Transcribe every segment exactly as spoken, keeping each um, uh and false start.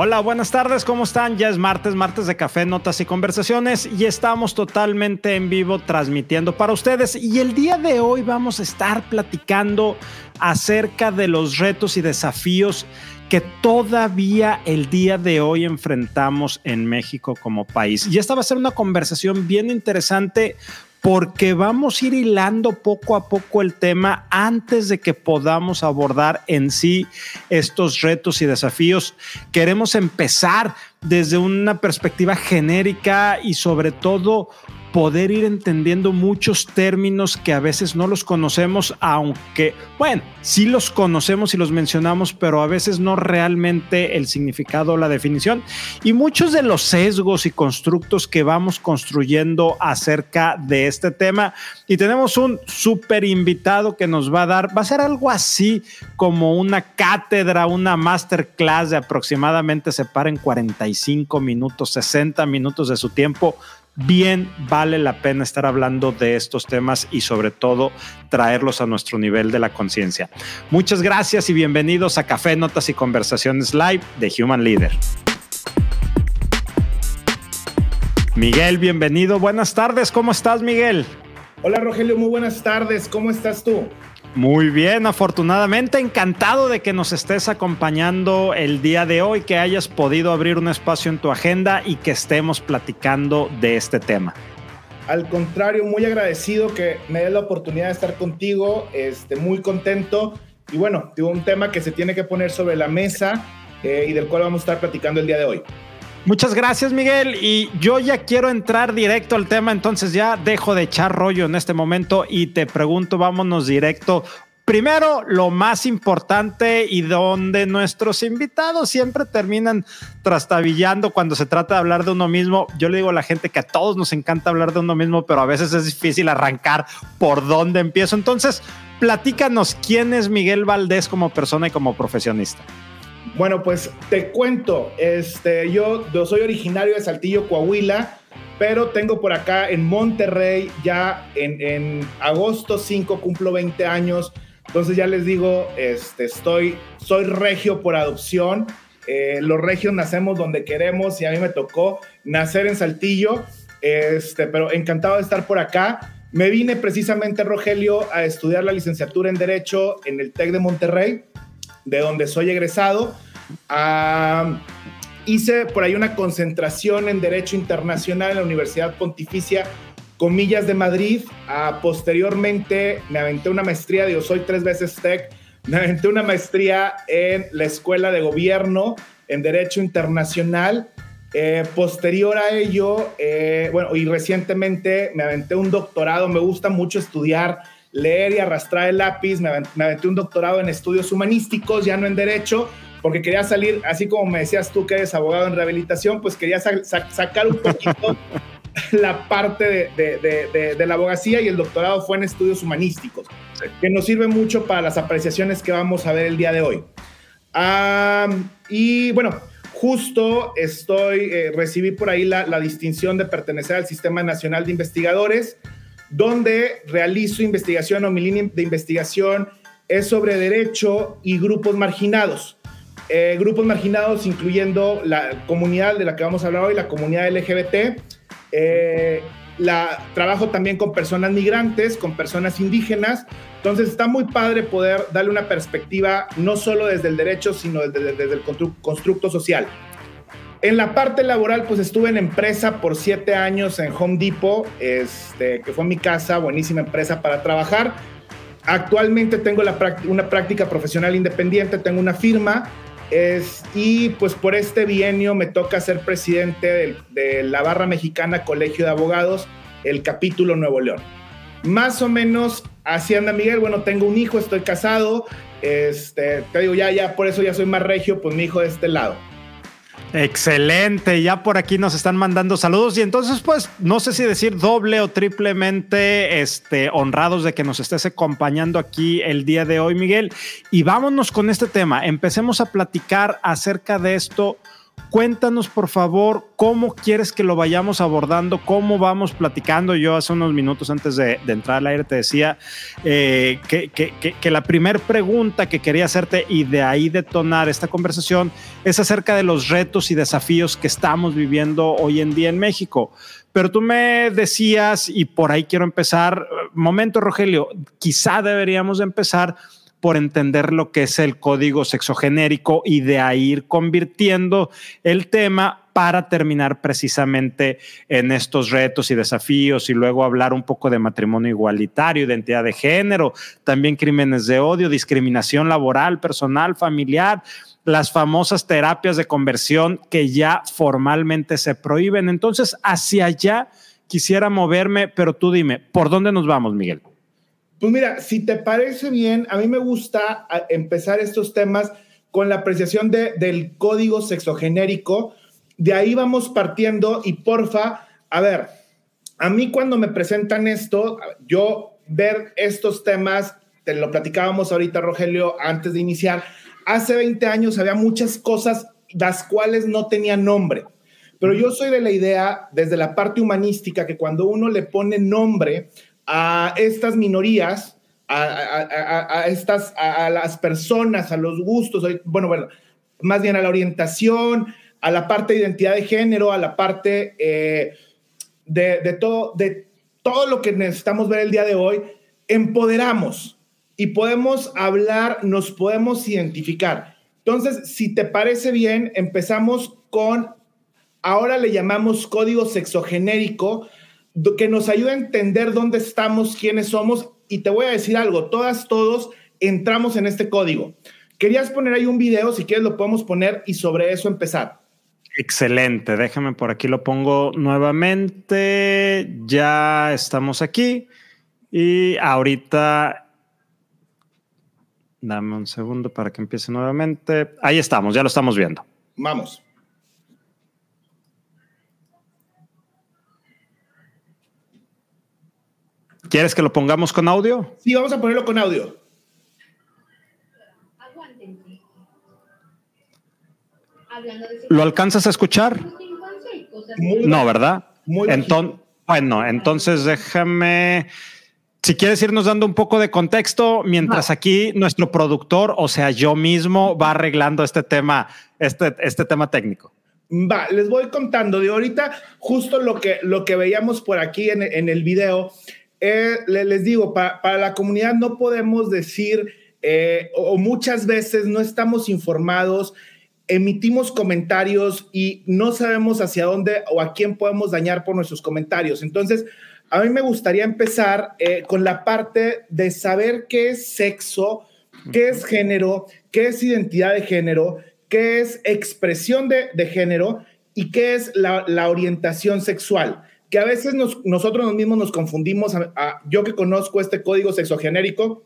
Hola, buenas tardes, ¿cómo están? Ya es martes, martes de Café, Notas y Conversaciones y estamos totalmente en vivo transmitiendo para ustedes y el día de hoy vamos a estar platicando acerca de los retos y desafíos que todavía el día de hoy enfrentamos en México como país. Y esta va a ser una conversación bien interesante porque vamos a ir hilando poco a poco el tema antes de que podamos abordar en sí estos retos y desafíos. Queremos empezar desde una perspectiva genérica y sobre todo poder ir entendiendo muchos términos que a veces no los conocemos, aunque, bueno, sí los conocemos y los mencionamos, pero a veces no realmente el significado o la definición. Y muchos de los sesgos y constructos que vamos construyendo acerca de este tema. Y tenemos un súper invitado que nos va a dar, va a ser algo así como una cátedra, una masterclass de aproximadamente, se para en cuarenta y cinco minutos, sesenta minutos de su tiempo. Bien, vale la pena estar hablando de estos temas y sobre todo traerlos a nuestro nivel de la conciencia. Muchas gracias y bienvenidos a Café, Notas y Conversaciones Live de Human Leader. Miguel, bienvenido. Buenas tardes. ¿Cómo estás, Miguel? Hola, Rogelio. Muy buenas tardes. ¿Cómo estás tú? Muy bien, afortunadamente encantado de que nos estés acompañando el día de hoy, que hayas podido abrir un espacio en tu agenda y que estemos platicando de este tema. Al contrario, muy agradecido que me des la oportunidad de estar contigo, este, muy contento y bueno, digo, un tema que se tiene que poner sobre la mesa eh, y del cual vamos a estar platicando el día de hoy. Muchas gracias, Miguel. Y yo ya quiero entrar directo al tema, entonces ya dejo de echar rollo en este momento y te pregunto, vámonos directo. Primero, lo más importante y donde nuestros invitados siempre terminan trastabillando cuando se trata de hablar de uno mismo. Yo le digo a la gente que a todos nos encanta hablar de uno mismo, pero a veces es difícil arrancar por dónde empiezo. Entonces, platícanos quién es Miguel Valdés como persona y como profesionista. Bueno, pues te cuento, este, yo, yo soy originario de Saltillo, Coahuila, pero tengo por acá en Monterrey, ya en, en agosto cinco cumplo veinte años, entonces ya les digo, este, estoy, soy regio por adopción, eh, los regios nacemos donde queremos y a mí me tocó nacer en Saltillo, este, pero encantado de estar por acá. Me vine precisamente, Rogelio, a estudiar la licenciatura en Derecho en el TEC de Monterrey, de donde soy egresado. Ah, hice por ahí una concentración en Derecho Internacional en la Universidad Pontificia Comillas de Madrid. Ah, posteriormente me aventé una maestría, digo, soy tres veces TEC, me aventé una maestría en la Escuela de Gobierno en Derecho Internacional. Eh, posterior a ello, eh, bueno, y recientemente me aventé un doctorado, me gusta mucho estudiar, leer y arrastrar el lápiz, me aventé un doctorado en estudios humanísticos, ya no en derecho, porque quería salir, así como me decías tú que eres abogado en rehabilitación, pues quería sa sa sacar un poquito la parte de, de, de, de, de la abogacía y el doctorado fue en estudios humanísticos, sí, que nos sirve mucho para las apreciaciones que vamos a ver el día de hoy. Um, y bueno, justo estoy, eh, recibí por ahí la, la distinción de pertenecer al Sistema Nacional de Investigadores, donde realizo investigación o mi línea de investigación es sobre derecho y grupos marginados. Eh, grupos marginados incluyendo la comunidad de la que vamos a hablar hoy, la comunidad L G B T. Eh, la, trabajo también con personas migrantes, con personas indígenas. Entonces está muy padre poder darle una perspectiva no solo desde el derecho, sino desde, desde el constructo social. En la parte laboral, pues estuve en empresa por siete años en Home Depot, este, que fue mi casa, buenísima empresa para trabajar. Actualmente tengo la práct- una práctica profesional independiente, tengo una firma es, y pues por este bienio me toca ser presidente de, de la Barra Mexicana Colegio de Abogados, el capítulo Nuevo León. Más o menos así anda, Miguel. Bueno, tengo un hijo, estoy casado, este, te digo, ya, ya, por eso ya soy más regio, pues mi hijo de este lado. Excelente, ya por aquí nos están mandando saludos y entonces pues no sé si decir doble o triplemente este, honrados de que nos estés acompañando aquí el día de hoy, Miguel, y vámonos con este tema, empecemos a platicar acerca de esto Cuéntanos, por favor, cómo quieres que lo vayamos abordando, cómo vamos platicando. Yo hace unos minutos antes de, de entrar al aire te decía eh, que, que, que, que la primera pregunta que quería hacerte y de ahí detonar esta conversación es acerca de los retos y desafíos que estamos viviendo hoy en día en México. Pero tú me decías, y por ahí quiero empezar, momento, Rogelio, quizá deberíamos de empezar por entender lo que es el código sexogenérico y de ahí ir convirtiendo el tema para terminar precisamente en estos retos y desafíos y luego hablar un poco de matrimonio igualitario, identidad de género, también crímenes de odio, discriminación laboral, personal, familiar, las famosas terapias de conversión que ya formalmente se prohíben. Entonces, hacia allá quisiera moverme, pero tú dime, ¿por dónde nos vamos, Miguel? Pues mira, si te parece bien, a mí me gusta empezar estos temas con la apreciación de, del código sexogenérico. De ahí vamos partiendo y porfa, a ver, a mí cuando me presentan esto, yo ver estos temas, te lo platicábamos ahorita, Rogelio, antes de iniciar, hace veinte años había muchas cosas las cuales no tenían nombre, pero yo soy de la idea, desde la parte humanística, que cuando uno le pone nombre a estas minorías, a, a, a, a estas, a, a las personas, a los gustos, bueno, bueno, más bien a la orientación, a la parte de identidad de género, a la parte eh, de, de, todo, de todo lo que necesitamos ver el día de hoy, empoderamos y podemos hablar, nos podemos identificar. Entonces, si te parece bien, empezamos con, ahora le llamamos código sexogenérico, que nos ayuda a entender dónde estamos, quiénes somos, y te voy a decir algo, todas, todos entramos en este código. Querías poner ahí un video, si quieres lo podemos poner y sobre eso empezar. Excelente, déjame por aquí lo pongo nuevamente, ya estamos aquí y ahorita, dame un segundo para que empiece nuevamente, ahí estamos, ya lo estamos viendo. Vamos. ¿Quieres que lo pongamos con audio? Sí, vamos a ponerlo con audio. ¿Lo alcanzas a escuchar? No, ¿verdad? Entonces, bueno, entonces déjame... Si quieres irnos dando un poco de contexto, mientras aquí nuestro productor, o sea, yo mismo, va arreglando este tema, este, este tema técnico. Va, les voy contando. De ahorita, justo lo que, lo que veíamos por aquí en, en el video... Eh, les digo, para, para la comunidad no podemos decir eh, o muchas veces no estamos informados, emitimos comentarios y no sabemos hacia dónde o a quién podemos dañar por nuestros comentarios. Entonces, a mí me gustaría empezar eh, con la parte de saber qué es sexo, qué es género, qué es identidad de género, qué es expresión de, de género y qué es la, la orientación sexual. Que a veces nos, nosotros mismos nos confundimos. A, a, yo que conozco este código sexogenérico,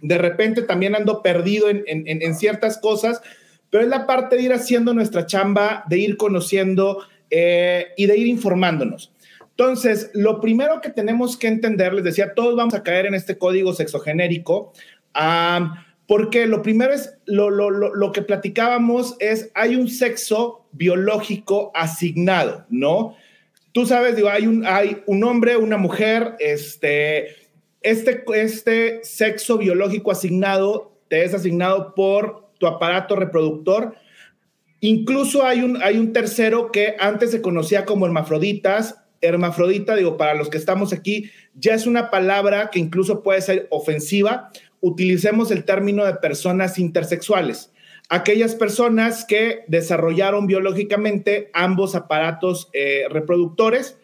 de repente también ando perdido en, en, en ciertas cosas, pero es la parte de ir haciendo nuestra chamba, de ir conociendo eh, y de ir informándonos. Entonces, lo primero que tenemos que entender, les decía, todos vamos a caer en este código sexogenérico, um, porque lo primero es, lo, lo, lo, lo que platicábamos es, hay un sexo biológico asignado, ¿no? Tú sabes, digo, hay un, hay un hombre, una mujer, este, este, este sexo biológico asignado te es asignado por tu aparato reproductor. Incluso hay un, hay un tercero que antes se conocía como hermafroditas. Hermafrodita, digo, para los que estamos aquí, ya es una palabra que incluso puede ser ofensiva. Utilicemos el término de personas intersexuales. Aquellas personas que desarrollaron biológicamente ambos aparatos eh, reproductores,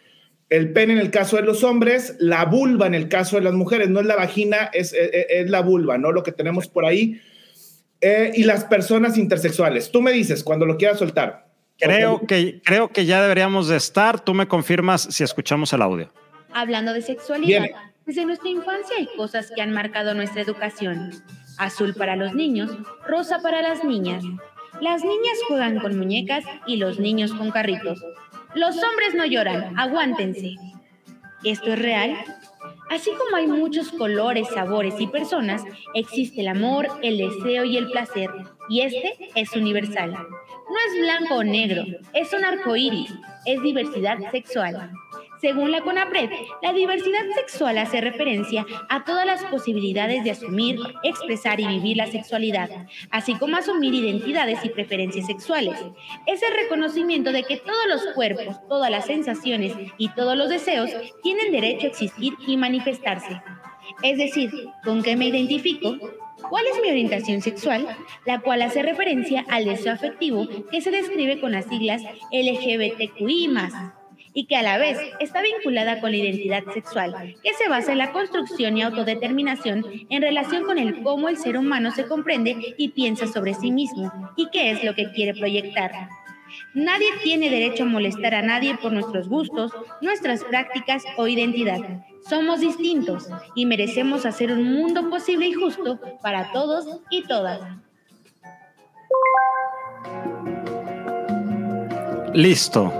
el pene en el caso de los hombres, la vulva en el caso de las mujeres, no es la vagina, es, es, es la vulva, ¿no? Lo que tenemos por ahí. Eh, y las personas intersexuales. Tú me dices cuando lo quieras soltar. Creo, okay. que, creo que ya deberíamos de estar. Tú me confirmas si escuchamos el audio. Hablando de sexualidad, bien. Desde nuestra infancia hay cosas que han marcado nuestra educación. Azul para los niños, rosa para las niñas. Las niñas juegan con muñecas y los niños con carritos. Los hombres no lloran, aguántense. ¿Esto es real? Así como hay muchos colores, sabores y personas, existe el amor, el deseo y el placer, y este es universal. No es blanco o negro, es un arcoíris, es diversidad sexual. Según la CONAPRED, la diversidad sexual hace referencia a todas las posibilidades de asumir, expresar y vivir la sexualidad, así como asumir identidades y preferencias sexuales. Es el reconocimiento de que todos los cuerpos, todas las sensaciones y todos los deseos tienen derecho a existir y manifestarse. Es decir, ¿con qué me identifico? ¿Cuál es mi orientación sexual? La cual hace referencia al deseo afectivo que se describe con las siglas L G B T Q I más. Y que a la vez está vinculada con la identidad sexual, que se basa en la construcción y autodeterminación en relación con el cómo el ser humano se comprende y piensa sobre sí mismo y qué es lo que quiere proyectar. Nadie tiene derecho a molestar a nadie por nuestros gustos, nuestras prácticas o identidad. Somos distintos y merecemos hacer un mundo posible y justo para todos y todas. Listo.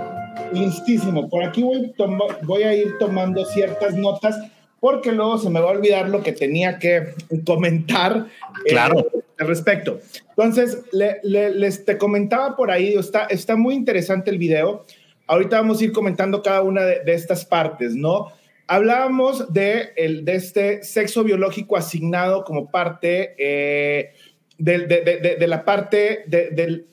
Listísimo, por aquí voy, tomo, voy a ir tomando ciertas notas porque luego se me va a olvidar lo que tenía que comentar claro. eh, al respecto. Entonces, le, le, les te comentaba por ahí, está, está muy interesante el video. Ahorita vamos a ir comentando cada una de, de estas partes, ¿no? Hablábamos de, el, de este sexo biológico asignado como parte eh, de, de, de, de, de la parte del... De,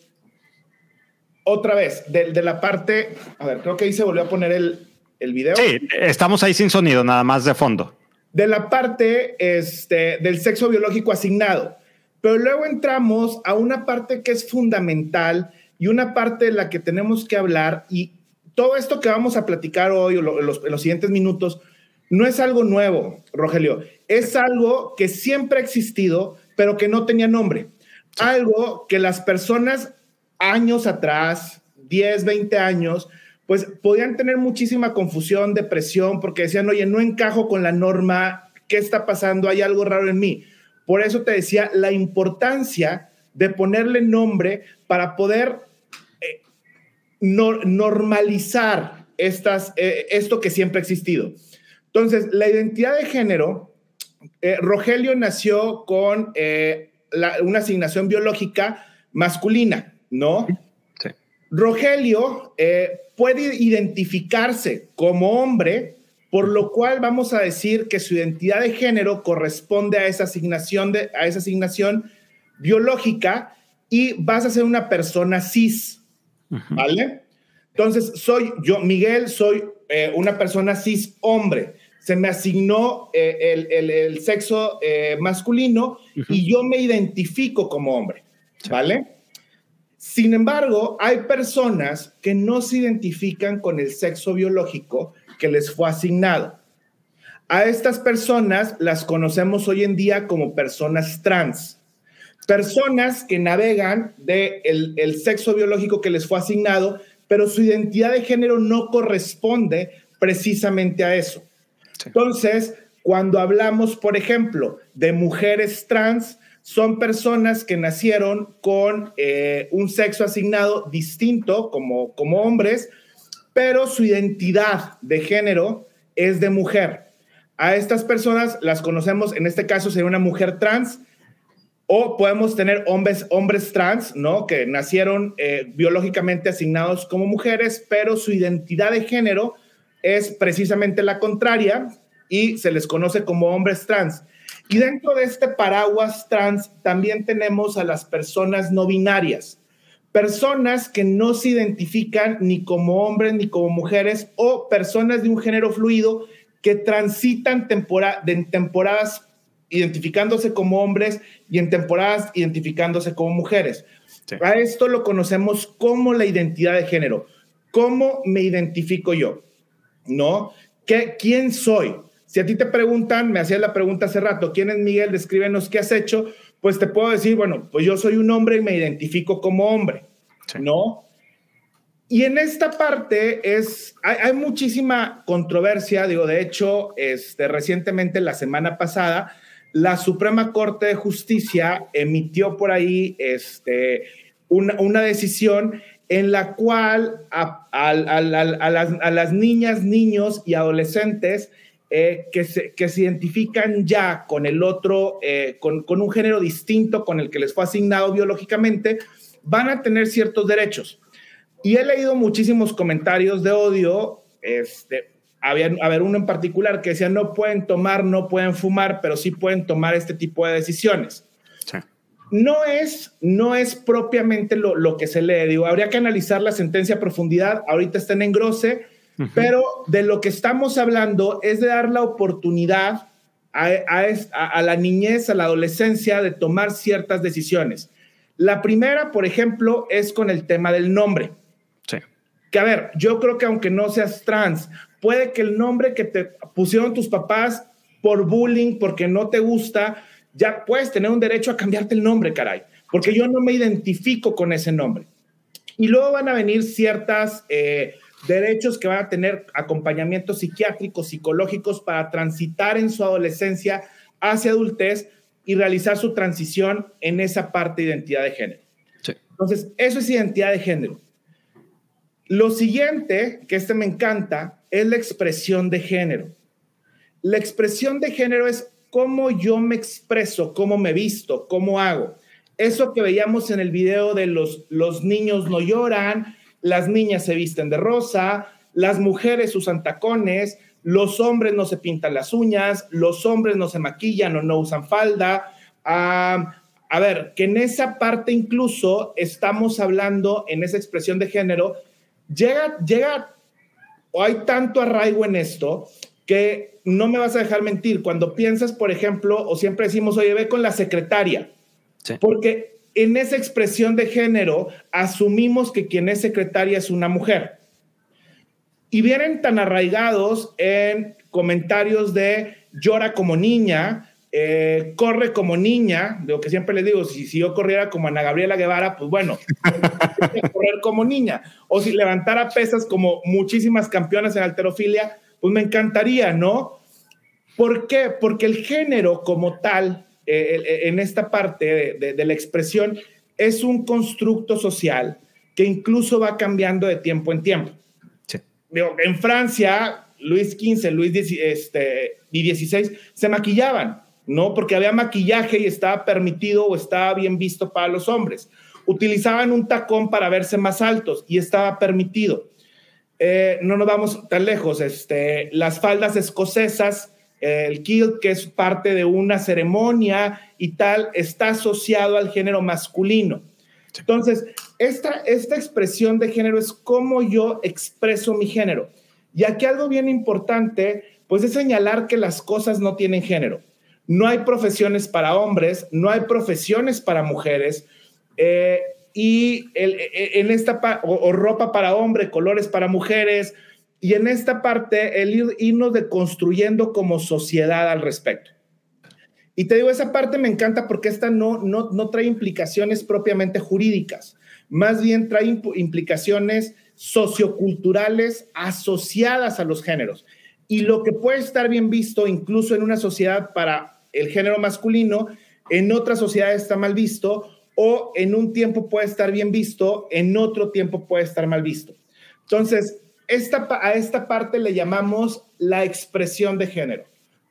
Otra vez, de, de la parte... A ver, creo que ahí se volvió a poner el, el video. Sí, estamos ahí sin sonido, nada más de fondo. De la parte este, del sexo biológico asignado. Pero luego entramos a una parte que es fundamental y una parte de la que tenemos que hablar. Y todo esto que vamos a platicar hoy o lo, los, los siguientes minutos no es algo nuevo, Rogelio. Es algo que siempre ha existido, pero que no tenía nombre. Sí. Algo que las personas... años atrás, diez, veinte años, pues podían tener muchísima confusión, depresión, porque decían, oye, no encajo con la norma, ¿qué está pasando? Hay algo raro en mí. Por eso te decía la importancia de ponerle nombre para poder eh, no, normalizar estas, eh, esto que siempre ha existido. Entonces, la identidad de género, eh, Rogelio nació con eh, la, una asignación biológica masculina, ¿no? Sí. Rogelio eh, puede identificarse como hombre, por lo cual vamos a decir que su identidad de género corresponde a esa asignación, de, a esa asignación biológica y vas a ser una persona cis, ajá, ¿vale? Entonces, soy yo, Miguel, soy eh, una persona cis hombre. Se me asignó eh, el, el, el sexo eh, masculino, ajá, y yo me identifico como hombre, sí, ¿vale? Sin embargo, hay personas que no se identifican con el sexo biológico que les fue asignado. A estas personas las conocemos hoy en día como personas trans. Personas que navegan del el sexo biológico que les fue asignado, pero su identidad de género no corresponde precisamente a eso. Sí. Entonces, cuando hablamos, por ejemplo, de mujeres trans, son personas que nacieron con eh, un sexo asignado distinto como, como hombres, pero su identidad de género es de mujer. A estas personas las conocemos, en este caso sería una mujer trans, o podemos tener hombres, hombres trans, ¿no? Que nacieron eh, biológicamente asignados como mujeres, pero su identidad de género es precisamente la contraria y se les conoce como hombres trans. Y dentro de este paraguas trans también tenemos a las personas no binarias, personas que no se identifican ni como hombres ni como mujeres o personas de un género fluido que transitan tempora- de temporadas identificándose como hombres y en temporadas identificándose como mujeres. Sí. A esto lo conocemos como la identidad de género. ¿Cómo me identifico yo? ¿No? ¿Qué, quién soy? Si a ti te preguntan, me hacías la pregunta hace rato, ¿quién es Miguel? Descríbenos qué has hecho. Pues te puedo decir, bueno, pues yo soy un hombre y me identifico como hombre, sí, ¿no? Y en esta parte es, hay, hay muchísima controversia, digo, de hecho, este, recientemente, la semana pasada, la Suprema Corte de Justicia emitió por ahí este, una, una decisión en la cual a, a, a, a, a, las, a las niñas, niños y adolescentes eh, que, se, que se identifican ya con el otro, eh, con, con un género distinto con el que les fue asignado biológicamente, van a tener ciertos derechos. Y he leído muchísimos comentarios de odio. Este, había, había uno en particular que decía, no pueden tomar, no pueden fumar, pero sí pueden tomar este tipo de decisiones. Sí. No es, no es propiamente lo, lo que se lee. Digo, habría que analizar la sentencia a profundidad. Ahorita está en engrose, uh-huh. pero de lo que estamos hablando es de dar la oportunidad a, a, a, a la niñez, a la adolescencia, de tomar ciertas decisiones. La primera, por ejemplo, es con el tema del nombre. Sí. Que a ver, yo creo que aunque no seas trans, puede que el nombre que te pusieron tus papás por bullying, porque no te gusta, ya puedes tener un derecho a cambiarte el nombre, caray. Porque yo no me identifico con ese nombre. Y luego van a venir ciertos eh, derechos que van a tener acompañamientos psiquiátricos, psicológicos, para transitar en su adolescencia hacia adultez y realizar su transición en esa parte de identidad de género. Sí. Entonces, eso es identidad de género. Lo siguiente, que este me encanta, es la expresión de género. La expresión de género es cómo yo me expreso, cómo me visto, cómo hago. Eso que veíamos en el video de los, los niños no lloran, las niñas se visten de rosa, las mujeres usan tacones, los hombres no se pintan las uñas, los hombres no se maquillan o no usan falda. Ah, a ver, que en esa parte incluso estamos hablando, en esa expresión de género, llega, llega, o hay tanto arraigo en esto que no me vas a dejar mentir. Cuando piensas, por ejemplo, o siempre decimos, oye, ve con la secretaria. Sí. Porque en esa expresión de género asumimos que quien es secretaria es una mujer. Y vienen tan arraigados en comentarios de llora como niña, eh, corre como niña, de lo que siempre les digo, si, si yo corriera como Ana Gabriela Guevara, pues bueno, correr como niña. O si levantara pesas como muchísimas campeonas en halterofilia, pues me encantaría, ¿no? ¿Por qué? Porque el género como tal, eh, en esta parte de, de, de la expresión, es un constructo social que incluso va cambiando de tiempo en tiempo. En Francia, Luis quince, Luis dieciséis se maquillaban, ¿no? Porque había maquillaje y estaba permitido o estaba bien visto para los hombres. Utilizaban un tacón para verse más altos y estaba permitido. Eh, no nos vamos tan lejos. Este, las faldas escocesas, eh, el kilt, que es parte de una ceremonia y tal, está asociado al género masculino. Entonces, esta, esta expresión de género es cómo yo expreso mi género. Y aquí algo bien importante, pues, es señalar que las cosas no tienen género. No hay profesiones para hombres, no hay profesiones para mujeres, eh, y el, en esta o, o ropa para hombre, colores para mujeres, y en esta parte el ir, irnos deconstruyendo como sociedad al respecto. Y te digo, esa parte me encanta porque esta no, no, no trae implicaciones propiamente jurídicas, más bien trae implicaciones socioculturales asociadas a los géneros. Y lo que puede estar bien visto incluso en una sociedad para el género masculino, en otra sociedad está mal visto, o en un tiempo puede estar bien visto, en otro tiempo puede estar mal visto. Entonces, esta, a esta parte le llamamos la expresión de género.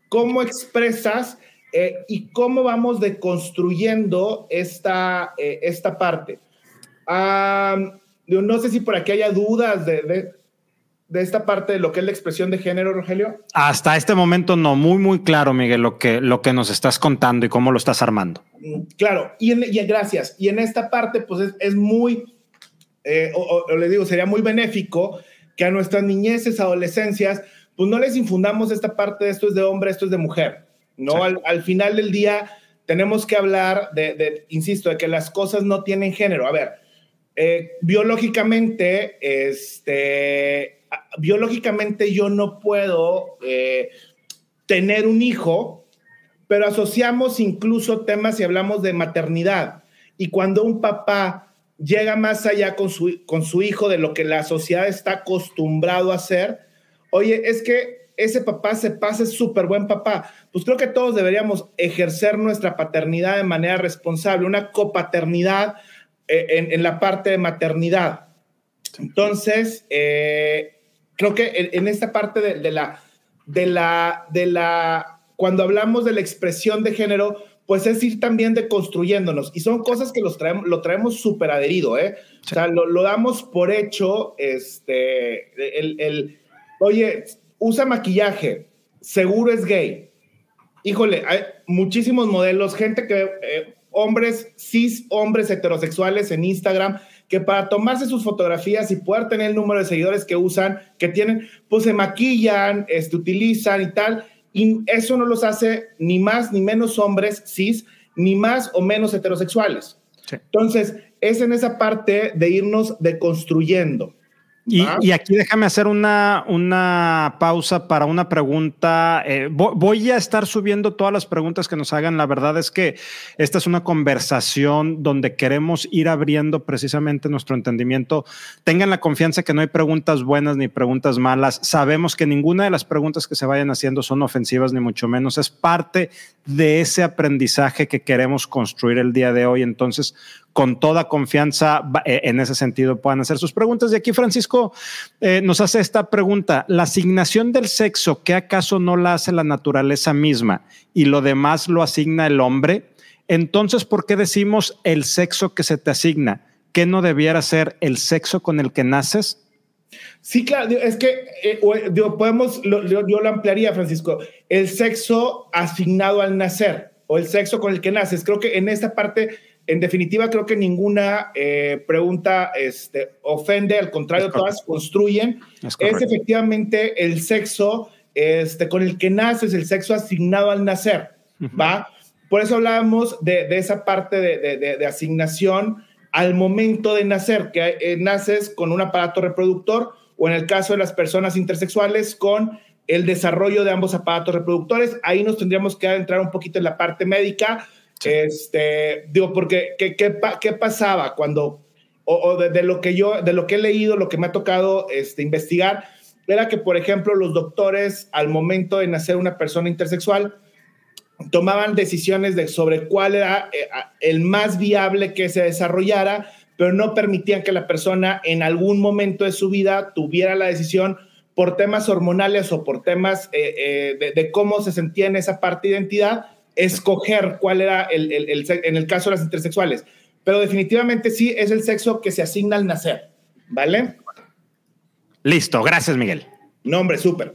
¿Cómo expresas? Eh, y cómo vamos deconstruyendo esta, eh, esta parte. Um, no sé si por aquí haya dudas de, de, de esta parte de lo que es la expresión de género, Rogelio. Hasta este momento no, muy, muy claro, Miguel, lo que, lo que nos estás contando y cómo lo estás armando. Claro, y, en, y gracias. Y en esta parte, pues es, es muy, eh, o, o les digo, sería muy benéfico que a nuestras niñeces, adolescencias, pues no les infundamos esta parte de esto es de hombre, esto es de mujer. No, al, al final del día tenemos que hablar de, de, insisto, de que las cosas no tienen género. A ver, eh, biológicamente, este, biológicamente yo no puedo eh, tener un hijo, pero asociamos incluso temas y hablamos de maternidad. Y cuando un papá llega más allá con su, con su hijo de lo que la sociedad está acostumbrado a hacer, oye, es que ese papá se pasa, es súper buen papá. Pues creo que todos deberíamos ejercer nuestra paternidad de manera responsable, una copaternidad eh, en, en la parte de maternidad. Entonces, eh, creo que en, en esta parte de, de, la, de la, de la, cuando hablamos de la expresión de género, pues es ir también deconstruyéndonos. Y son cosas que los traemos, lo traemos súper adherido, ¿eh? Sí. O sea, lo, lo damos por hecho, este, el, el, oye, usa maquillaje, seguro es gay. Híjole, hay muchísimos modelos, gente que, eh, hombres cis, hombres heterosexuales en Instagram, que para tomarse sus fotografías y poder tener el número de seguidores que usan, que tienen, pues se maquillan, este, utilizan y tal, y eso no los hace ni más ni menos hombres cis, ni más o menos heterosexuales. Sí. Entonces, es en esa parte de irnos deconstruyendo. Y, y aquí déjame hacer una, una pausa para una pregunta. Eh, voy, voy a estar subiendo todas las preguntas que nos hagan. La verdad es que esta es una conversación donde queremos ir abriendo precisamente nuestro entendimiento. Tengan la confianza que no hay preguntas buenas ni preguntas malas. Sabemos que ninguna de las preguntas que se vayan haciendo son ofensivas, ni mucho menos. Es parte de ese aprendizaje que queremos construir el día de hoy. Entonces, con toda confianza, en ese sentido, puedan hacer sus preguntas. Y aquí Francisco eh, nos hace esta pregunta. ¿La asignación del sexo, qué acaso no la hace la naturaleza misma y lo demás lo asigna el hombre? Entonces, ¿por qué decimos el sexo que se te asigna? ¿Qué no debiera ser el sexo con el que naces? Sí, claro. Es que eh, digo, podemos, lo, yo, yo lo ampliaría, Francisco. El sexo asignado al nacer o el sexo con el que naces. Creo que en esta parte... En definitiva, creo que ninguna eh, pregunta este, ofende, al contrario, todas construyen. Es, es efectivamente el sexo este, con el que naces, el sexo asignado al nacer, uh-huh. ¿va? Por eso hablábamos de, de esa parte de, de, de, de asignación al momento de nacer, que eh, naces con un aparato reproductor o en el caso de las personas intersexuales con el desarrollo de ambos aparatos reproductores. Ahí nos tendríamos que entrar un poquito en la parte médica. Sí. Este, digo, porque ¿qué, qué, qué pasaba cuando, o, o de, de lo que yo, de lo que he leído, lo que me ha tocado este, investigar, era que, por ejemplo, los doctores al momento de nacer una persona intersexual tomaban decisiones de sobre cuál era eh, el más viable que se desarrollara, pero no permitían que la persona en algún momento de su vida tuviera la decisión por temas hormonales o por temas eh, eh, de, de cómo se sentía en esa parte de identidad, escoger cuál era el, el, el, en el caso de las intersexuales. Pero definitivamente sí es el sexo que se asigna al nacer, ¿vale? Listo, gracias, Miguel. No, hombre, súper.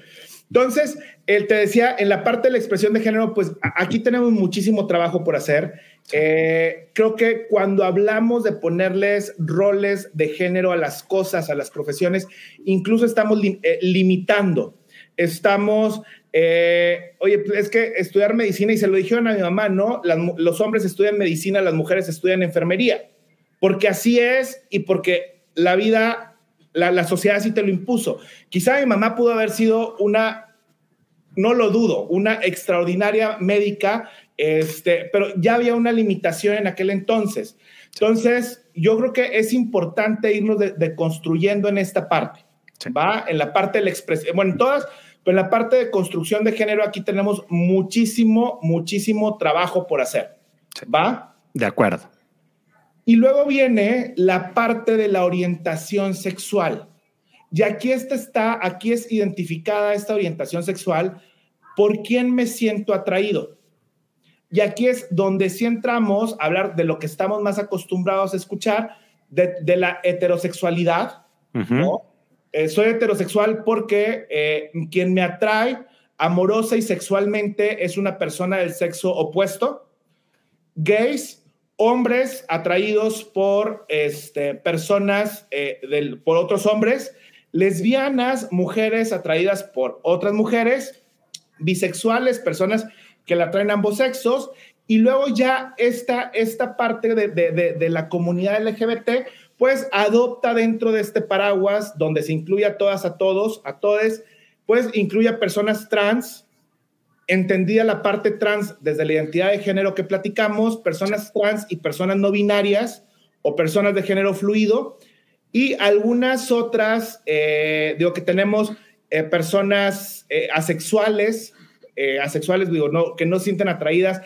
Entonces, él te decía, en la parte de la expresión de género, pues aquí tenemos muchísimo trabajo por hacer. Eh, creo que cuando hablamos de ponerles roles de género a las cosas, a las profesiones, incluso estamos lim, eh, limitando. Estamos... Eh, oye, es que estudiar medicina, y se lo dijeron a mi mamá, ¿no? Las, los hombres estudian medicina, las mujeres estudian enfermería, porque así es y porque la vida, la, la sociedad sí te lo impuso. Quizá mi mamá pudo haber sido una, no lo dudo, una extraordinaria médica, este, pero ya había una limitación en aquel entonces. Entonces, yo creo que es importante irnos deconstruyendo en esta parte, ¿va? En la parte de la expresión, bueno, en todas... Pero en la parte de construcción de género aquí tenemos muchísimo, muchísimo trabajo por hacer. Sí. ¿Va? De acuerdo. Y luego viene la parte de la orientación sexual. Y aquí esta está, aquí es identificada esta orientación sexual por quién me siento atraído. Y aquí es donde sí entramos a hablar de lo que estamos más acostumbrados a escuchar, de, de la heterosexualidad, uh-huh. ¿no? Eh, soy heterosexual porque eh, quien me atrae amorosa y sexualmente es una persona del sexo opuesto. Gays, hombres atraídos por este, personas, eh, del, por otros hombres. Lesbianas, mujeres atraídas por otras mujeres. Bisexuales, personas que le atraen ambos sexos. Y luego ya esta, esta parte de, de, de, de la comunidad L G B T pues adopta dentro de este paraguas donde se incluye a todas, a todos, a todes, pues incluye a personas trans, entendida la parte trans desde la identidad de género que platicamos, personas trans y personas no binarias o personas de género fluido y algunas otras, eh, digo que tenemos eh, personas eh, asexuales, eh, asexuales digo, no, que no se sienten atraídas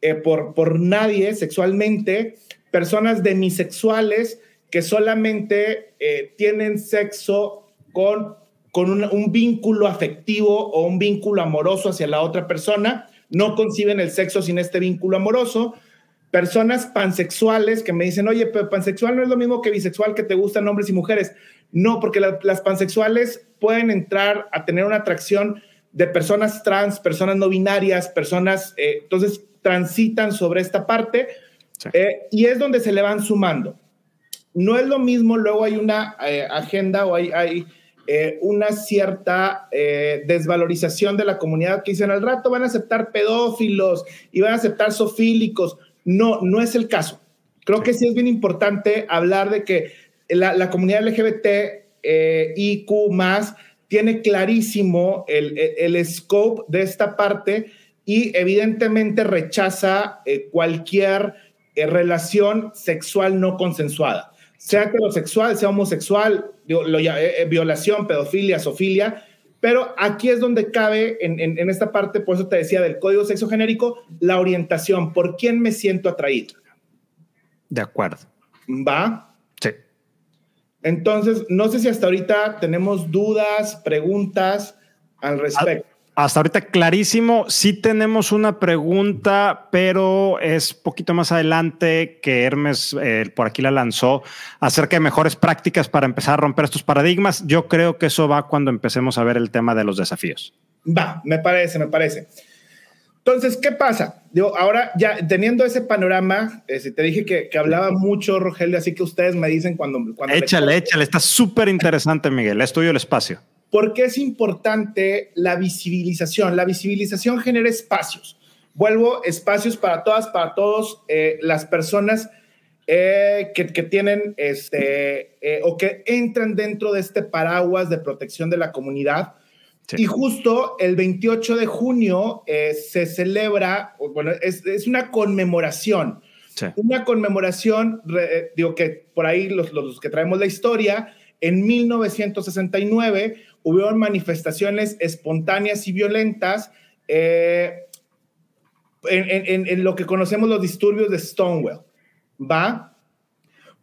eh, por, por nadie sexualmente, personas demisexuales, que solamente eh, tienen sexo con, con un, un vínculo afectivo o un vínculo amoroso hacia la otra persona. No conciben el sexo sin este vínculo amoroso. Personas pansexuales que me dicen, oye, pero pansexual no es lo mismo que bisexual, que te gustan hombres y mujeres. No, porque la, las pansexuales pueden entrar a tener una atracción de personas trans, personas no binarias, personas... Eh, entonces, transitan sobre esta parte, sí. eh, y es donde se le van sumando. No es lo mismo, luego hay una eh, agenda o hay... hay Eh, una cierta eh, desvalorización de la comunidad que dicen al rato van a aceptar pedófilos y van a aceptar zoofílicos. No, no es el caso. Creo que sí es bien importante hablar de que la, la comunidad L G B T I Q más, tiene clarísimo el, el, el scope de esta parte y evidentemente rechaza eh, cualquier eh, relación sexual no consensuada. Sea heterosexual, sea homosexual, violación, pedofilia, zoofilia, pero aquí es donde cabe en, en, en esta parte, por eso te decía del código sexogenérico, la orientación, por quién me siento atraído. De acuerdo. ¿Va? Sí. Entonces, no sé si hasta ahorita tenemos dudas, preguntas al respecto. Hasta ahorita clarísimo. Sí tenemos una pregunta, pero es poquito más adelante que Hermes eh, por aquí la lanzó acerca de mejores prácticas para empezar a romper estos paradigmas. Yo creo que eso va cuando empecemos a ver el tema de los desafíos. Va, me parece, me parece. Entonces, ¿qué pasa? Digo, ahora ya teniendo ese panorama, eh, te dije que, que hablaba mucho, Rogelio, así que ustedes me dicen cuando... cuando échale, le... échale. Está súper interesante, Miguel. Es tuyo el espacio. Porque es importante la visibilización. La visibilización genera espacios. Vuelvo, espacios para todas, para todos, eh, las personas eh, que, que tienen este, eh, o que entran dentro de este paraguas de protección de la comunidad. Sí. Y justo el veintiocho de junio eh, se celebra, bueno, es, es una conmemoración. Sí. Una conmemoración, eh, digo que por ahí los, los que traemos la historia, en mil novecientos sesenta y nueve hubieron manifestaciones espontáneas y violentas eh, en, en, en lo que conocemos los disturbios de Stonewall, ¿va?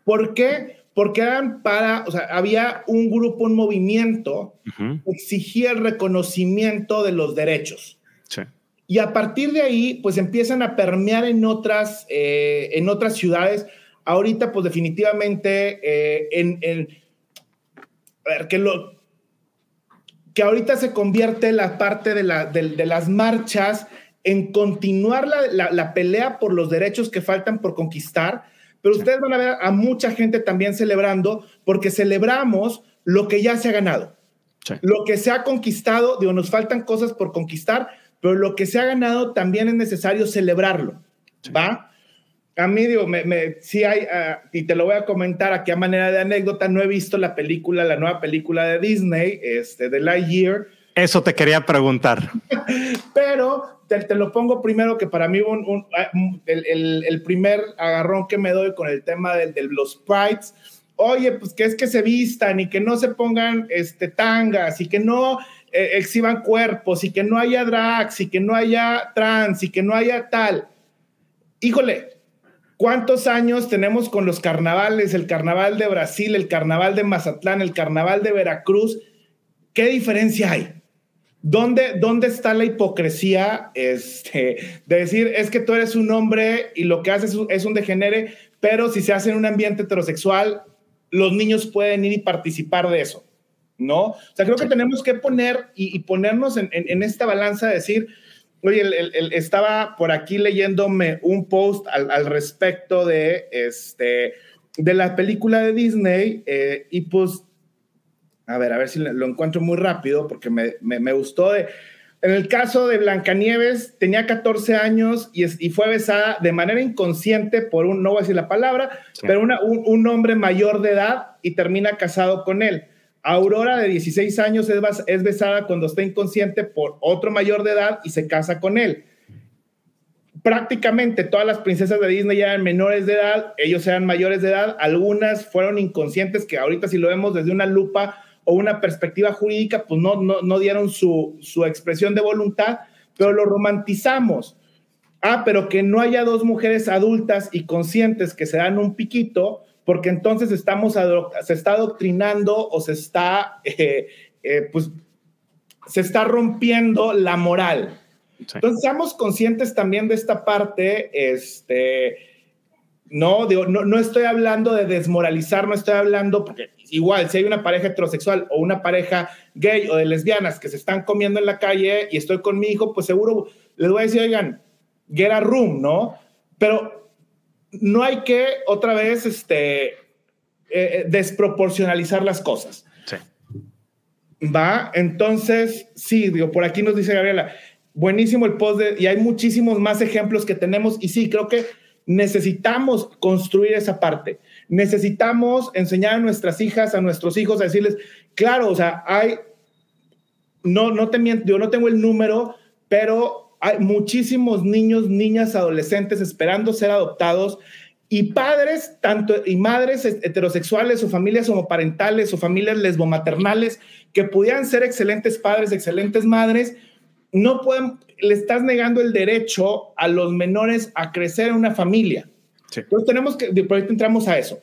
¿Por qué? Porque eran para, o sea, había un grupo, un movimiento uh-huh. que exigía el reconocimiento de los derechos. Sí. Y a partir de ahí, pues empiezan a permear en otras, eh, en otras ciudades. Ahorita, pues definitivamente eh, en... en A ver, que, lo, que ahorita se convierte la parte de, la, de, de las marchas en continuar la, la, la pelea por los derechos que faltan por conquistar, pero ustedes van a ver a mucha gente también celebrando, porque celebramos lo que ya se ha ganado. Sí. Lo que se ha conquistado, digo, nos faltan cosas por conquistar, pero lo que se ha ganado también es necesario celebrarlo, sí. ¿Va? A mí, digo, me, me, sí hay, uh, y te lo voy a comentar aquí a manera de anécdota, no he visto la película, la nueva película de Disney, este, de Lightyear. Eso te quería preguntar. Pero te, te lo pongo primero, que para mí un, un, un, el, el, el primer agarrón que me doy con el tema de, de los prides. Oye, pues que es que se vistan y que no se pongan este, tangas y que no eh, exhiban cuerpos y que no haya drags y que no haya trans y que no haya tal. Híjole. ¿Cuántos años tenemos con los carnavales? El carnaval de Brasil, el carnaval de Mazatlán, el carnaval de Veracruz. ¿Qué diferencia hay? ¿Dónde, dónde está la hipocresía este, de decir, es que tú eres un hombre y lo que haces es un degenere, pero si se hace en un ambiente heterosexual, los niños pueden ir y participar de eso, ¿no? O sea, creo que tenemos que poner y, y ponernos en, en, en esta balanza de decir... Oye, el, el, el, estaba por aquí leyéndome un post al, al respecto de, este, de la película de Disney eh, y pues, a ver, a ver si lo encuentro muy rápido porque me, me, me gustó. De, en el caso de Blancanieves, tenía catorce años y, es, y fue besada de manera inconsciente por un, no voy a decir la palabra, sí. pero una, un, un hombre mayor de edad y termina casado con él. Aurora, de dieciséis años, es, bas- es besada cuando está inconsciente por otro mayor de edad y se casa con él. Prácticamente todas las princesas de Disney ya eran menores de edad, ellos eran mayores de edad, algunas fueron inconscientes, que ahorita si lo vemos desde una lupa o una perspectiva jurídica, pues no, no, no dieron su, su expresión de voluntad, pero lo romantizamos. Ah, pero que no haya dos mujeres adultas y conscientes que se dan un piquito, porque entonces estamos ado- se está adoctrinando o se está eh, eh, pues se está rompiendo la moral. Sí. Entonces, seamos conscientes también de esta parte, este, no, digo, no, no estoy hablando de desmoralizar, no estoy hablando, porque igual, si hay una pareja heterosexual o una pareja gay o de lesbianas que se están comiendo en la calle y estoy con mi hijo, pues seguro les voy a decir, oigan, get a room, ¿no? Pero no hay que, otra vez, este, eh, desproporcionalizar las cosas. Sí. ¿Va? Entonces, sí, digo, por aquí nos dice Gabriela, buenísimo el post, de, y hay muchísimos más ejemplos que tenemos, y sí, creo que necesitamos construir esa parte. Necesitamos enseñar a nuestras hijas, a nuestros hijos, a decirles, claro, o sea, hay, no, no te miento, yo no tengo el número, pero hay muchísimos niños, niñas, adolescentes esperando ser adoptados, y padres, tanto y madres heterosexuales o familias homoparentales o familias lesbomaternales que pudieran ser excelentes padres, excelentes madres, no pueden, le estás negando el derecho a los menores a crecer en una familia. Sí. Entonces tenemos que, de proyecto entramos a eso.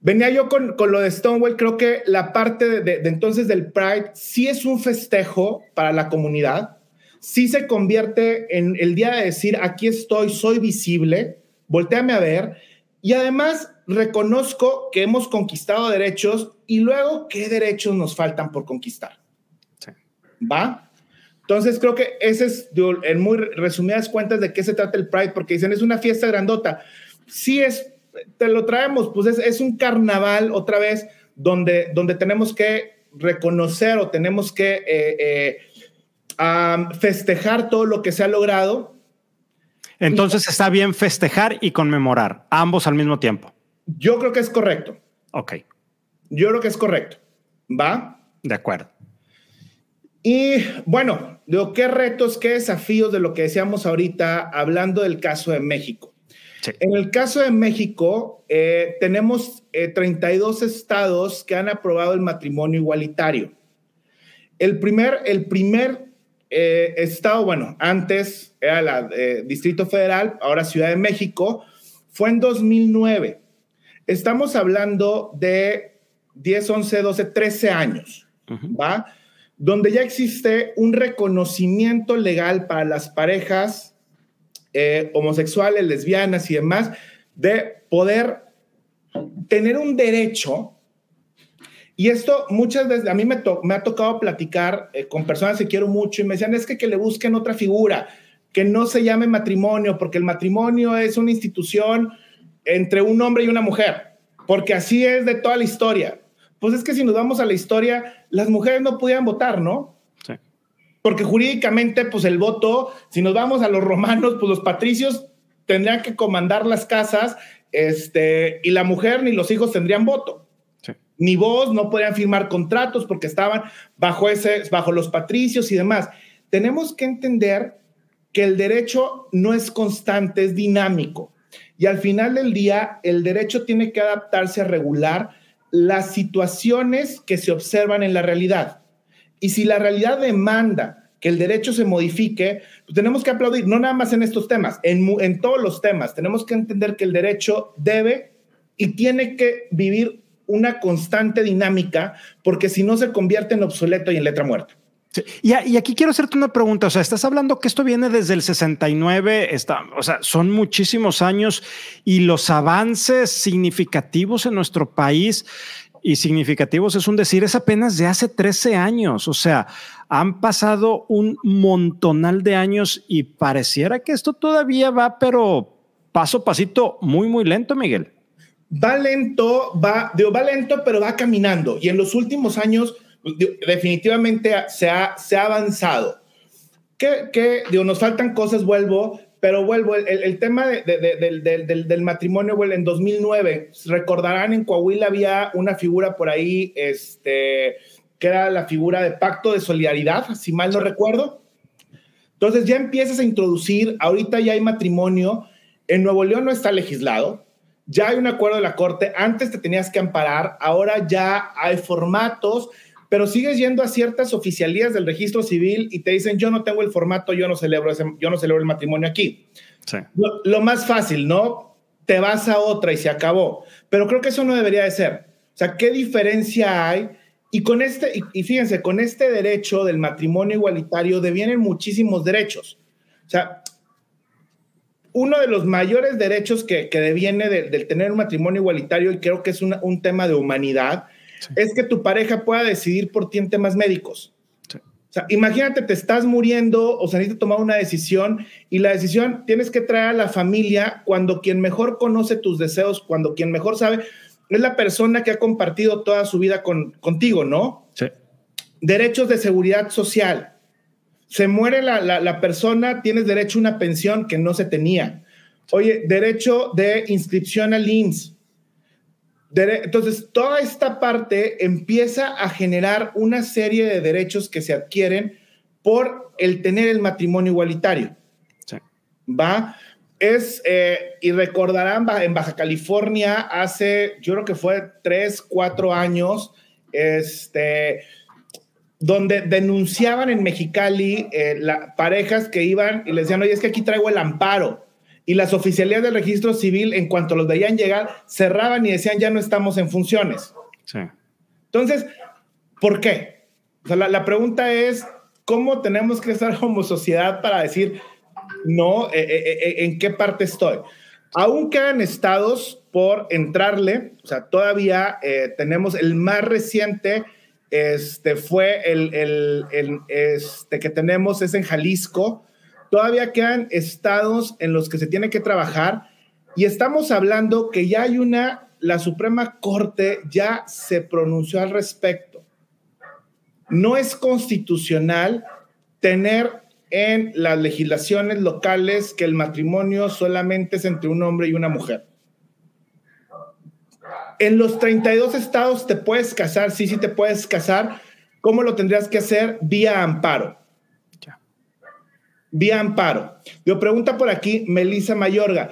Venía yo con, con lo de Stonewall, creo que la parte de, de, de entonces del Pride sí es un festejo para la comunidad, sí se convierte en el día de decir, aquí estoy, soy visible, voltéame a ver, y además reconozco que hemos conquistado derechos y luego qué derechos nos faltan por conquistar. Sí. ¿Va? Entonces creo que ese es, en muy resumidas cuentas, de qué se trata el Pride, porque dicen es una fiesta grandota. Sí es, te lo traemos, pues es, es un carnaval otra vez donde, donde tenemos que reconocer o tenemos que eh, eh, um, festejar todo lo que se ha logrado. Entonces está bien festejar y conmemorar, ambos al mismo tiempo. Yo creo que es correcto. Ok. Yo creo que es correcto. ¿Va? De acuerdo. Y bueno... Digo, ¿qué retos, qué desafíos de lo que decíamos ahorita hablando del caso de México? Sí. En el caso de México, eh, tenemos eh, treinta y dos estados que han aprobado el matrimonio igualitario. El primer, el primer eh, estado, bueno, antes era la eh, Distrito Federal, ahora Ciudad de México, fue en dos mil nueve. Estamos hablando de diez, once, doce, trece años, uh-huh. ¿Va? Donde ya existe un reconocimiento legal para las parejas eh, homosexuales, lesbianas y demás, de poder tener un derecho. Y esto muchas veces, a mí me, to- me ha tocado platicar eh, con personas que quiero mucho y me decían, es que, que le busquen otra figura, que no se llame matrimonio, porque el matrimonio es una institución entre un hombre y una mujer, porque así es de toda la historia. Pues es que si nos vamos a la historia, las mujeres no podían votar, ¿no? Sí. Porque jurídicamente, pues el voto, si nos vamos a los romanos, pues los patricios tendrían que comandar las casas, este, y la mujer ni los hijos tendrían voto. Sí. Ni voz, no podían firmar contratos porque estaban bajo, ese, bajo los patricios y demás. Tenemos que entender que el derecho no es constante, es dinámico. Y al final del día, el derecho tiene que adaptarse a regular las situaciones que se observan en la realidad. Y si la realidad demanda que el derecho se modifique, pues tenemos que aplaudir, no nada más en estos temas, en, en todos los temas. Tenemos que entender que el derecho debe y tiene que vivir una constante dinámica, porque si no se convierte en obsoleto y en letra muerta. Sí. Y, a, y aquí quiero hacerte una pregunta. O sea, estás hablando que esto viene desde el sesenta y nueve. Está, o sea, son muchísimos años y los avances significativos en nuestro país, y significativos es un decir, es apenas de hace trece años. O sea, han pasado un montonal de años y pareciera que esto todavía va, pero paso a pasito, muy, muy lento, Miguel. Va lento, va, digo, va lento, pero va caminando. Y en los últimos años... definitivamente se ha, se ha avanzado. Que, que, digo, nos faltan cosas, vuelvo, pero vuelvo. El, el tema de, de, de, de, de, del, del matrimonio, vuelvo, en dos mil nueve, recordarán, en Coahuila había una figura por ahí, este, que era la figura de Pacto de Solidaridad, si mal no recuerdo. Entonces ya empiezas a introducir, ahorita ya hay matrimonio, en Nuevo León no está legislado, ya hay un acuerdo de la Corte, antes te tenías que amparar, ahora ya hay formatos, pero sigues yendo a ciertas oficialías del registro civil y te dicen, yo no tengo el formato, yo no celebro, ese, yo no celebro el matrimonio aquí. Sí. Lo, lo más fácil, ¿no? Te vas a otra y se acabó. Pero creo que eso no debería de ser. O sea, ¿qué diferencia hay Y con este, y fíjense, con este derecho del matrimonio igualitario devienen muchísimos derechos. O sea, uno de los mayores derechos que, que deviene del de tener un matrimonio igualitario, y creo que es una, un tema de humanidad, sí, es que tu pareja pueda decidir por ti en temas médicos. Sí. O sea, imagínate, te estás muriendo, o sea, necesitas tomar una decisión, y la decisión tienes que traer a la familia cuando quien mejor conoce tus deseos, cuando quien mejor sabe, es la persona que ha compartido toda su vida con, contigo, ¿no? Sí. Derechos de seguridad social. Se muere la, la, la persona, tienes derecho a una pensión que no se tenía. Oye, derecho de inscripción al I M S S. Dere- Entonces, toda esta parte empieza a generar una serie de derechos que se adquieren por el tener el matrimonio igualitario. Sí. ¿Va? Es, eh, y recordarán, en Baja California, hace, yo creo que fue tres, cuatro años, este... donde denunciaban en Mexicali eh, la, parejas que iban y les decían, oye, es que aquí traigo el amparo. Y las oficialías del registro civil, en cuanto los veían llegar, cerraban y decían, ya no estamos en funciones. Sí. Entonces, ¿por qué? O sea, la, la pregunta es, ¿cómo tenemos que estar como sociedad para decir, no, eh, eh, eh, en qué parte estoy? Aún quedan estados por entrarle, o sea, todavía eh, tenemos el más reciente... Este fue el, el, el este que tenemos es en Jalisco. Todavía quedan estados en los que se tiene que trabajar, y estamos hablando que ya hay una, la Suprema Corte ya se pronunció al respecto. No es constitucional tener en las legislaciones locales que el matrimonio solamente es entre un hombre y una mujer. En los treinta y dos estados te puedes casar, sí, sí te puedes casar. ¿Cómo lo tendrías que hacer? Vía amparo. Ya. Vía amparo. Yo pregunta por aquí, Melisa Mayorga.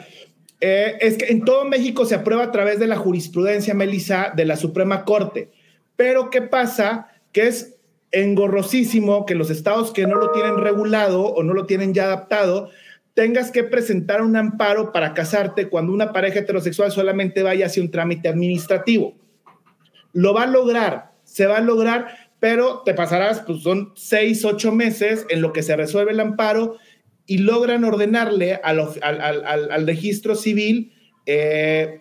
Eh, es que en todo México se aprueba a través de la jurisprudencia, Melisa, de la Suprema Corte. Pero ¿qué pasa? Que es engorrosísimo que los estados que no lo tienen regulado o no lo tienen ya adaptado tengas que presentar un amparo para casarte cuando una pareja heterosexual solamente vaya hacia un trámite administrativo. Lo va a lograr, se va a lograr, pero te pasarás, pues son seis, ocho meses en lo que se resuelve el amparo y logran ordenarle al, al, al, al registro civil, eh,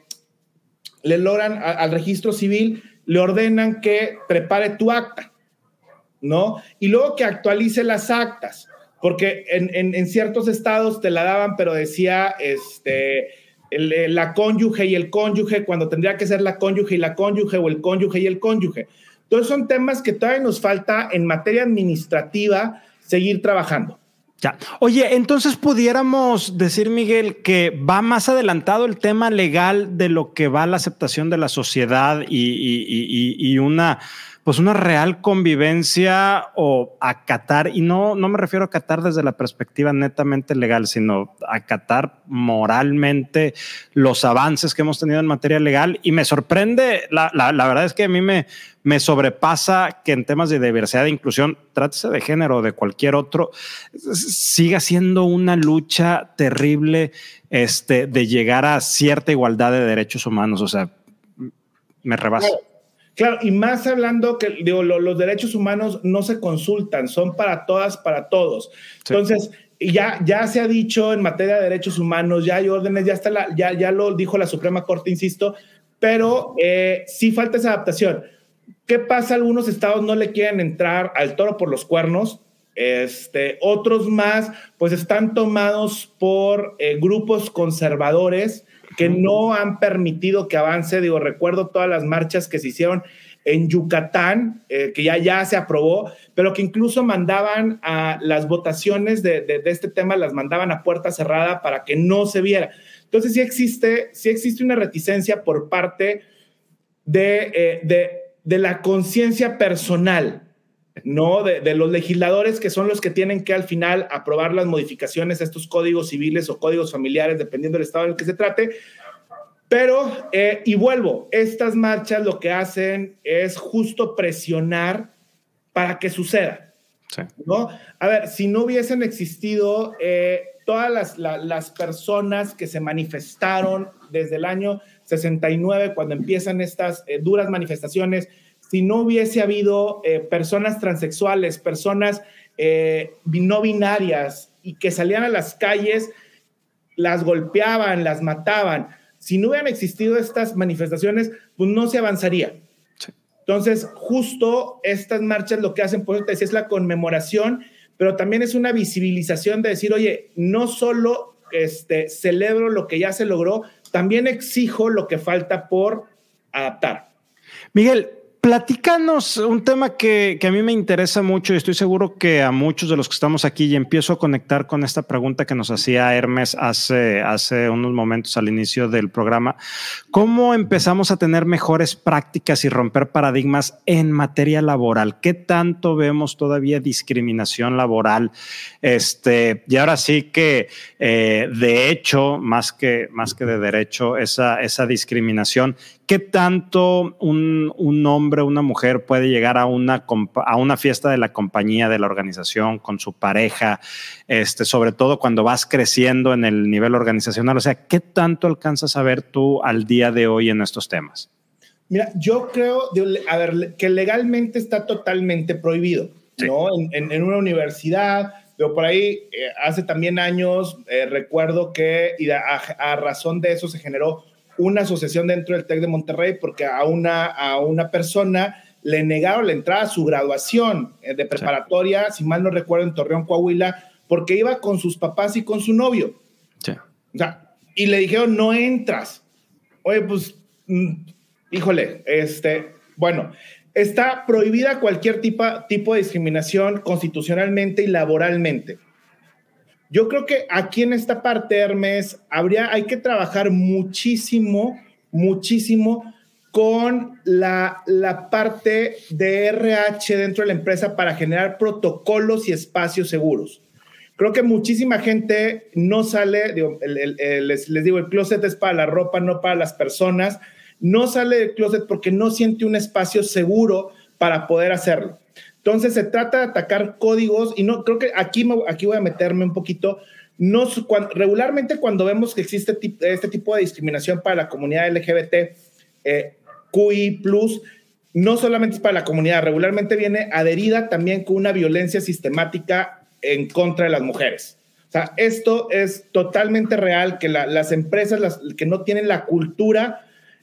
le logran al, al registro civil, le ordenan que prepare tu acta, ¿no? Y luego que actualice las actas. Porque en, en, en ciertos estados te la daban, pero decía este, el, la cónyuge y el cónyuge, cuando tendría que ser la cónyuge y la cónyuge, o el cónyuge y el cónyuge. Entonces son temas que todavía nos falta en materia administrativa seguir trabajando. Ya. Oye, entonces pudiéramos decir, Miguel, que va más adelantado el tema legal de lo que va la aceptación de la sociedad y, y, y, y una... pues una real convivencia, o acatar, y no, no me refiero a acatar desde la perspectiva netamente legal, sino acatar moralmente los avances que hemos tenido en materia legal. Y me sorprende, la, la, la verdad es que a mí me, me sobrepasa que en temas de diversidad e inclusión, trátese de género o de cualquier otro, siga siendo una lucha terrible este, de llegar a cierta igualdad de derechos humanos. O sea, me rebasa. Claro, y más hablando que digo, lo, los derechos humanos no se consultan, son para todas, para todos. Sí. Entonces, ya, ya se ha dicho en materia de derechos humanos, ya hay órdenes, ya, está la, ya, ya lo dijo la Suprema Corte, insisto, pero eh, sí falta esa adaptación. ¿Qué pasa? Algunos estados no le quieren entrar al toro por los cuernos, este, otros más pues están tomados por eh, grupos conservadores que no han permitido que avance. Digo, recuerdo todas las marchas que se hicieron en Yucatán, eh, que ya, ya se aprobó, pero que incluso mandaban a las votaciones de, de, de este tema, las mandaban a puerta cerrada para que no se viera. Entonces sí existe, sí existe una reticencia por parte de, eh, de, de la conciencia personal, ¿no? De, de los legisladores, que son los que tienen que al final aprobar las modificaciones a estos códigos civiles o códigos familiares, dependiendo del estado en el que se trate. Pero, eh, y vuelvo, estas marchas lo que hacen es justo presionar para que suceda. Sí. ¿No? A ver, si no hubiesen existido eh, todas las, la, las personas que se manifestaron desde el año sesenta y nueve, cuando empiezan estas eh, duras manifestaciones, si no hubiese habido eh, personas transexuales, personas eh, no binarias y que salían a las calles, las golpeaban, las mataban. Si no hubieran existido estas manifestaciones, pues no se avanzaría. Entonces, justo estas marchas lo que hacen, por eso te decía, es la conmemoración, pero también es una visibilización de decir, oye, no solo este, celebro lo que ya se logró, también exijo lo que falta por adaptar. Miguel, platícanos un tema que, que a mí me interesa mucho y estoy seguro que a muchos de los que estamos aquí, y empiezo a conectar con esta pregunta que nos hacía Hermes hace, hace unos momentos al inicio del programa. ¿Cómo empezamos a tener mejores prácticas y romper paradigmas en materia laboral? ¿Qué tanto vemos todavía discriminación laboral? Este, y ahora sí que eh, de hecho, más que, más que de derecho, esa, esa discriminación. ¿Qué tanto un, un hombre o una mujer puede llegar a una, a una fiesta de la compañía, de la organización, con su pareja, este, sobre todo cuando vas creciendo en el nivel organizacional? O sea, ¿qué tanto alcanzas a ver tú al día de hoy en estos temas? Mira, yo creo, a ver, que legalmente está totalmente prohibido, sí, ¿no? En, en, en una universidad, pero por ahí eh, hace también años, eh, recuerdo que y a, a razón de eso se generó una asociación dentro del TEC de Monterrey porque a una, a una persona le negaron la entrada a su graduación de preparatoria, sí, si mal no recuerdo, en Torreón, Coahuila, porque iba con sus papás y con su novio. Sí. O sea, y le dijeron, no entras. Oye, pues, mm, híjole, este, bueno, está prohibida cualquier tipo, tipo de discriminación constitucionalmente y laboralmente. Yo creo que aquí en esta parte, Hermes, habría, hay que trabajar muchísimo, muchísimo con la, la parte de R H dentro de la empresa para generar protocolos y espacios seguros. Creo que muchísima gente no sale, digo, el, el, el, les, les digo, el closet es para la ropa, no para las personas. No sale del closet porque no siente un espacio seguro para poder hacerlo. Entonces se trata de atacar códigos y no creo que aquí, me, aquí voy a meterme un poquito. No, cuando, regularmente cuando vemos que existe tip, este tipo de discriminación para la comunidad L G B T Q I plus, no solamente es para la comunidad, regularmente viene adherida también con una violencia sistemática en contra de las mujeres. O sea, esto es totalmente real, que la, las empresas las, que no tienen la cultura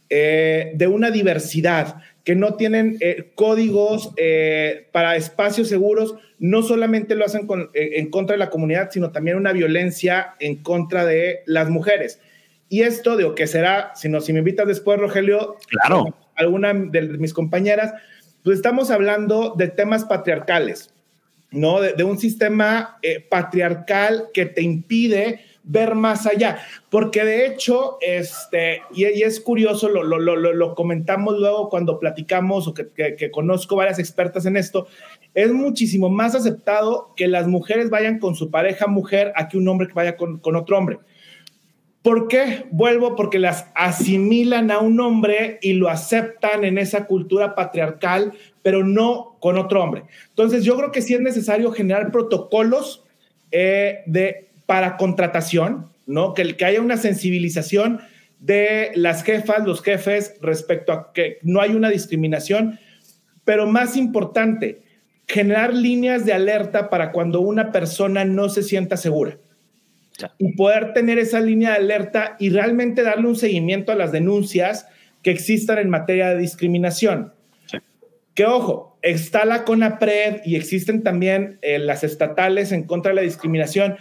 eh, de una diversidad, que no tienen eh, códigos eh, para espacios seguros, no solamente lo hacen con, eh, en contra de la comunidad, sino también una violencia en contra de las mujeres. Y esto, digo, que será, si, no, si me invitas después, Rogelio, claro, alguna de mis compañeras, pues estamos hablando de temas patriarcales, ¿no? De, de un sistema eh, patriarcal que te impide ver más allá, porque de hecho, este, y, y es curioso, lo, lo, lo, lo comentamos luego cuando platicamos o que, que, que conozco varias expertas en esto, es muchísimo más aceptado que las mujeres vayan con su pareja mujer a que un hombre que vaya con, con otro hombre. ¿Por qué? Vuelvo, porque las asimilan a un hombre y lo aceptan en esa cultura patriarcal, pero no con otro hombre. Entonces yo creo que sí es necesario generar protocolos eh, de para contratación, ¿no? Que, que haya una sensibilización de las jefas, los jefes, respecto a que no hay una discriminación, pero más importante, generar líneas de alerta para cuando una persona no se sienta segura. Ya. Y poder tener esa línea de alerta y realmente darle un seguimiento a las denuncias que existan en materia de discriminación. Ya. Que ojo, está la CONAPRED y existen también eh, las estatales en contra de la discriminación.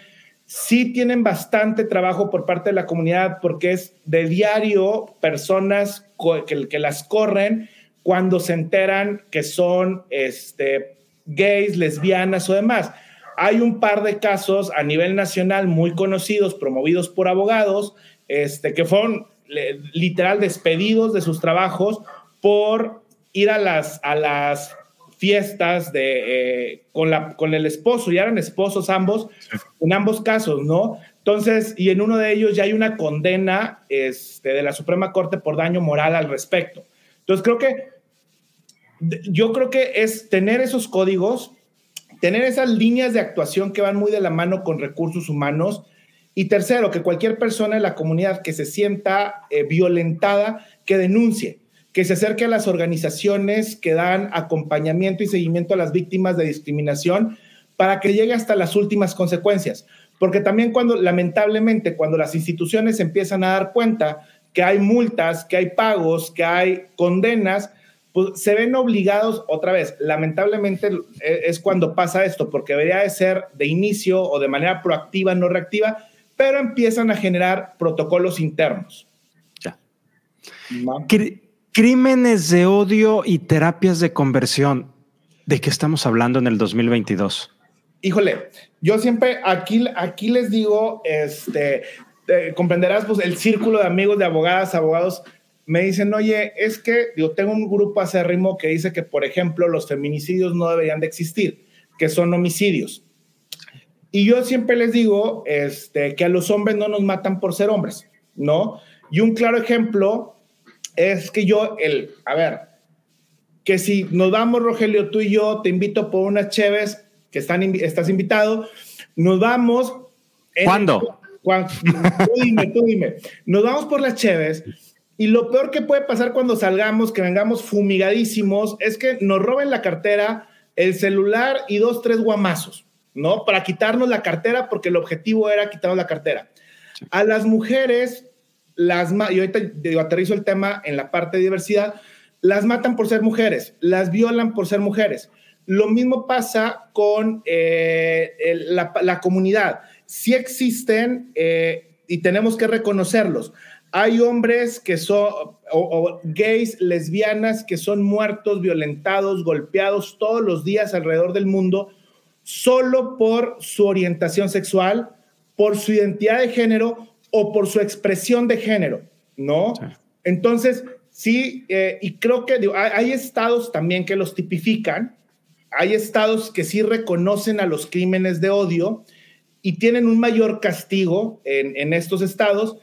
Sí tienen bastante trabajo por parte de la comunidad porque es de diario personas que, que las corren cuando se enteran que son este, gays, lesbianas o demás. Hay un par de casos a nivel nacional muy conocidos, promovidos por abogados, este, que fueron literal despedidos de sus trabajos por ir a las, a las fiestas de, eh, con, la, con el esposo, ya eran esposos ambos, en ambos casos, ¿no? Entonces, y en uno de ellos ya hay una condena este, de la Suprema Corte por daño moral al respecto. Entonces, creo que, yo creo que es tener esos códigos, tener esas líneas de actuación que van muy de la mano con recursos humanos, y tercero, que cualquier persona en la comunidad que se sienta eh, violentada, que denuncie. que se acerque a las organizaciones que dan acompañamiento y seguimiento a las víctimas de discriminación para que llegue hasta las últimas consecuencias. Porque también cuando, lamentablemente, cuando las instituciones empiezan a dar cuenta que hay multas, que hay pagos, que hay condenas, pues se ven obligados, otra vez, lamentablemente es cuando pasa esto, porque debería de ser de inicio o de manera proactiva, no reactiva, pero empiezan a generar protocolos internos. Ya. ¿No? Cr- crímenes de odio y terapias de conversión. ¿De qué estamos hablando en el dos mil veintidós? Híjole, yo siempre aquí, aquí les digo, este, eh, comprenderás, pues el círculo de amigos, de abogadas, abogados, me dicen, oye, es que yo tengo un grupo acérrimo que dice que, por ejemplo, los feminicidios no deberían de existir, que son homicidios. Y yo siempre les digo este, que a los hombres no nos matan por ser hombres, ¿no? Y un claro ejemplo es que yo, el, a ver, que si nos vamos, Rogelio, tú y yo, te invito por unas cheves, que están, estás invitado, nos vamos. ¿Cuándo? El, cuando, tú dime, tú dime. Nos vamos por las cheves. Y lo peor que puede pasar cuando salgamos, que vengamos fumigadísimos, es que nos roben la cartera, el celular y dos, tres guamazos, ¿no? Para quitarnos la cartera, porque el objetivo era quitarnos la cartera. Sí. A las mujeres, las ma- y ahorita digo, aterrizo el tema en la parte de diversidad, las matan por ser mujeres, las violan por ser mujeres. Lo mismo pasa con eh, el, la, la comunidad. Sí existen eh, y tenemos que reconocerlos. Hay hombres que son o, o gays, lesbianas, que son muertos, violentados, golpeados todos los días alrededor del mundo solo por su orientación sexual, por su identidad de género o por su expresión de género, ¿no? Sí. Entonces, sí, eh, y creo que digo, hay, hay estados también que los tipifican, hay estados que sí reconocen a los crímenes de odio y tienen un mayor castigo en, en estos estados.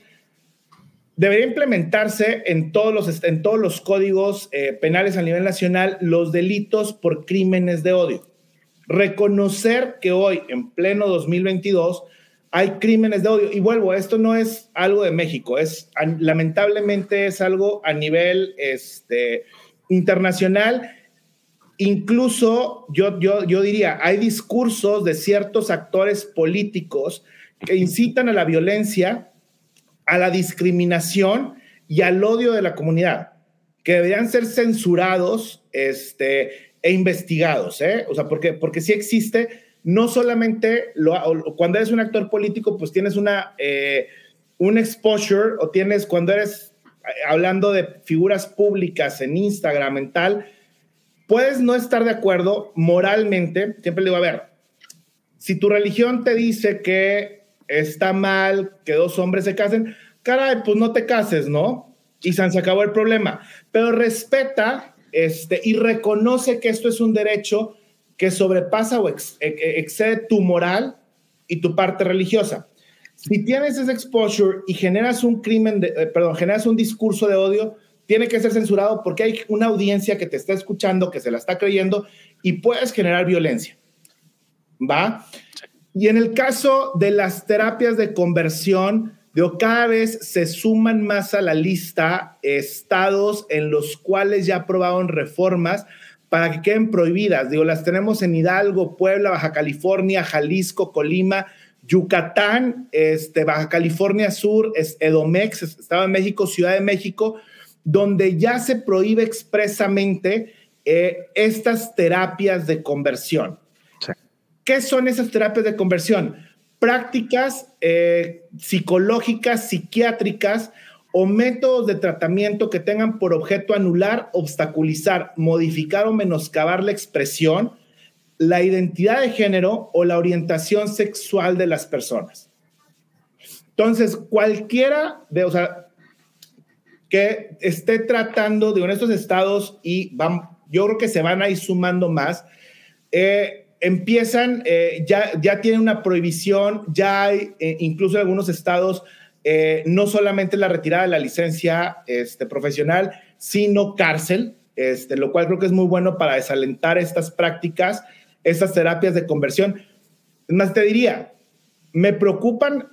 Debería implementarse en todos los, en todos los códigos eh, penales a nivel nacional los delitos por crímenes de odio. Reconocer que hoy, en pleno dos mil veintidós, hay crímenes de odio. Y vuelvo, esto no es algo de México, es, lamentablemente es algo a nivel este, internacional. Incluso, yo, yo, yo diría, hay discursos de ciertos actores políticos que incitan a la violencia, a la discriminación y al odio de la comunidad, que deberían ser censurados este, e investigados, ¿eh? O sea, porque, porque sí existe, no solamente lo, cuando eres un actor político, pues tienes una, eh, un exposure, o tienes cuando eres, hablando de figuras públicas en Instagram, en tal, puedes no estar de acuerdo moralmente. Siempre le digo, a ver, si tu religión te dice que está mal que dos hombres se casen, caray, pues no te cases, ¿no? Y se acabó el problema. Pero respeta este, y reconoce que esto es un derecho que sobrepasa o ex, ex, excede tu moral y tu parte religiosa. Si tienes ese exposure y generas un crimen, de, eh, perdón, generas un discurso de odio, tiene que ser censurado porque hay una audiencia que te está escuchando, que se la está creyendo y puedes generar violencia. ¿Va? Y en el caso de las terapias de conversión, digo, cada vez se suman más a la lista estados en los cuales ya aprobaron reformas para que queden prohibidas. Digo, las tenemos en Hidalgo, Puebla, Baja California, Jalisco, Colima, Yucatán, este, Baja California Sur, es Edomex, Estado de México, Ciudad de México, donde ya se prohíbe expresamente eh, estas terapias de conversión. ¿Qué son esas terapias de conversión? Prácticas eh, psicológicas, psiquiátricas o métodos de tratamiento que tengan por objeto anular, obstaculizar, modificar o menoscabar la expresión, la identidad de género o la orientación sexual de las personas. Entonces, cualquiera de, o sea, que esté tratando de estos estados y van, yo creo que se van a ir sumando más, eh, empiezan, eh, ya, ya tienen una prohibición, ya hay eh, incluso en algunos estados eh, no solamente la retirada de la licencia este, profesional, sino cárcel, este, lo cual creo que es muy bueno para desalentar estas prácticas, estas terapias de conversión. Más te diría, me preocupan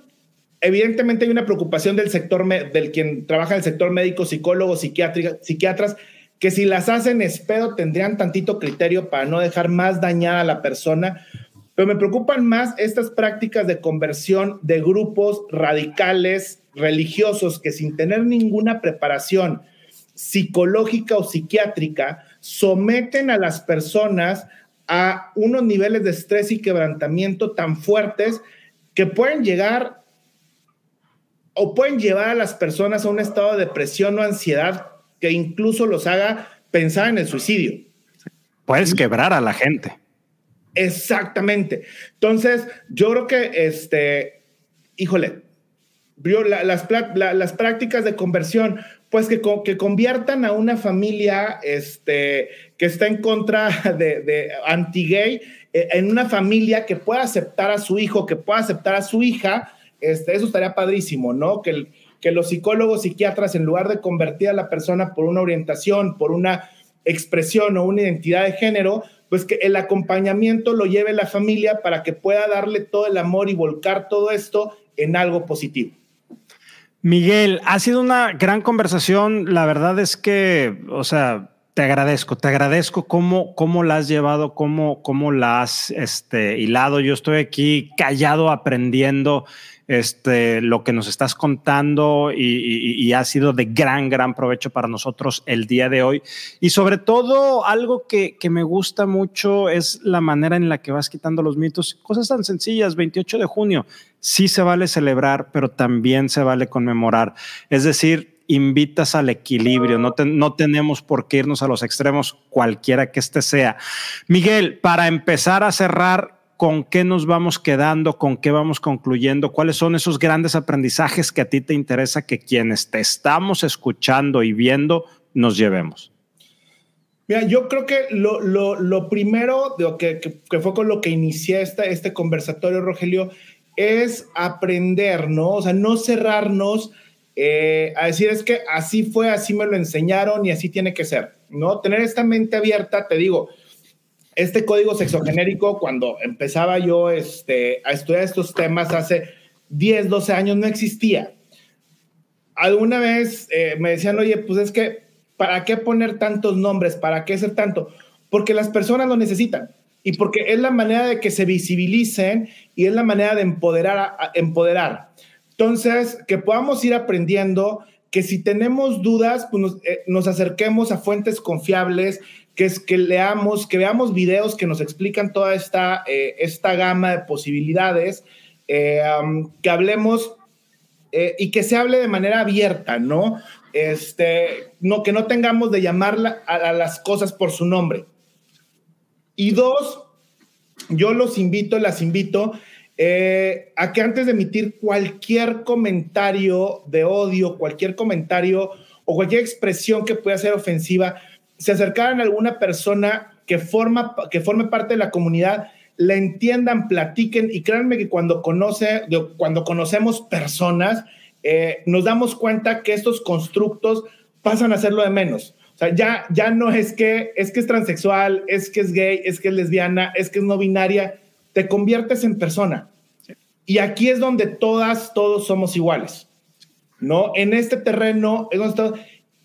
evidentemente hay una preocupación del sector, del quien trabaja en el sector médico, psicólogos, psiquiatras, que si las hacen, espero, tendrían tantito criterio para no dejar más dañada a la persona. Pero me preocupan más estas prácticas de conversión de grupos radicales religiosos que, sin tener ninguna preparación psicológica o psiquiátrica, someten a las personas a unos niveles de estrés y quebrantamiento tan fuertes que pueden llegar o pueden llevar a las personas a un estado de depresión o ansiedad que incluso los haga pensar en el suicidio. Puedes quebrar a la gente. Exactamente. Entonces, yo creo que, este, híjole, la, las, la, las prácticas de conversión, pues que, que conviertan a una familia este, que está en contra de, de anti-gay eh, en una familia que pueda aceptar a su hijo, que pueda aceptar a su hija, este, eso estaría padrísimo, ¿no? Que, el, que los psicólogos, psiquiatras, en lugar de convertir a la persona por una orientación, por una expresión o una identidad de género, pues que el acompañamiento lo lleve la familia para que pueda darle todo el amor y volcar todo esto en algo positivo. Miguel, ha sido una gran conversación. La verdad es que, o sea, te agradezco, te agradezco cómo, cómo la has llevado, cómo, cómo la has este, hilado. Yo estoy aquí callado aprendiendo este, lo que nos estás contando y, y, y ha sido de gran, gran provecho para nosotros el día de hoy. Y sobre todo, algo que, que me gusta mucho es la manera en la que vas quitando los mitos. Cosas tan sencillas, veintiocho de junio. Sí se vale celebrar, pero también se vale conmemorar. Es decir, invitas al equilibrio. No, te, no tenemos por qué irnos a los extremos, cualquiera que este sea. Miguel, para empezar a cerrar, ¿con qué nos vamos quedando? ¿Con qué vamos concluyendo? ¿Cuáles son esos grandes aprendizajes que a ti te interesa que quienes te estamos escuchando y viendo nos llevemos? Mira, yo creo que lo, lo, lo primero de, que, que, que fue con lo que inicié esta, este conversatorio, Rogelio, es aprender, ¿no? O sea, no cerrarnos eh, a decir es que así fue, así me lo enseñaron y así tiene que ser, ¿no? Tener esta mente abierta, te digo, este código sexogenérico, cuando empezaba yo este, a estudiar estos temas hace diez, doce años, no existía. Alguna vez eh, me decían, oye, pues es que, ¿para qué poner tantos nombres? ¿Para qué hacer tanto? Porque las personas lo necesitan. Y porque es la manera de que se visibilicen y es la manera de empoderar. A, a empoderar. Entonces, que podamos ir aprendiendo, que si tenemos dudas, pues nos, eh, nos acerquemos a fuentes confiables, que, es, que leamos, que veamos videos que nos explican toda esta, eh, esta gama de posibilidades, eh, um, que hablemos eh, y que se hable de manera abierta, ¿no? Este, no que no tengamos de llamar la, a, a las cosas por su nombre. Y dos, yo los invito, las invito eh, a que antes de emitir cualquier comentario de odio, cualquier comentario o cualquier expresión que pueda ser ofensiva, se acercaran a alguna persona que, forma, que forme parte de la comunidad, la entiendan, platiquen y créanme que cuando, conoce, cuando conocemos personas eh, nos damos cuenta que estos constructos pasan a ser lo de menos. O sea, ya, ya no es que, es que es transexual, es que es gay, es que es lesbiana, es que es no binaria. Te conviertes en persona. Sí. Y aquí es donde todas, todos somos iguales, ¿no? En este terreno es donde estamos.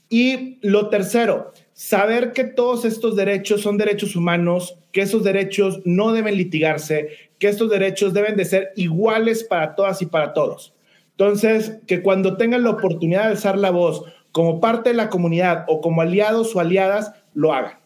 Y lo tercero, saber que todos estos derechos son derechos humanos, que esos derechos no deben litigarse, que estos derechos deben de ser iguales para todas y para todos. Entonces, que cuando tengan la oportunidad de alzar la voz como parte de la comunidad o como aliados o aliadas, lo hagan.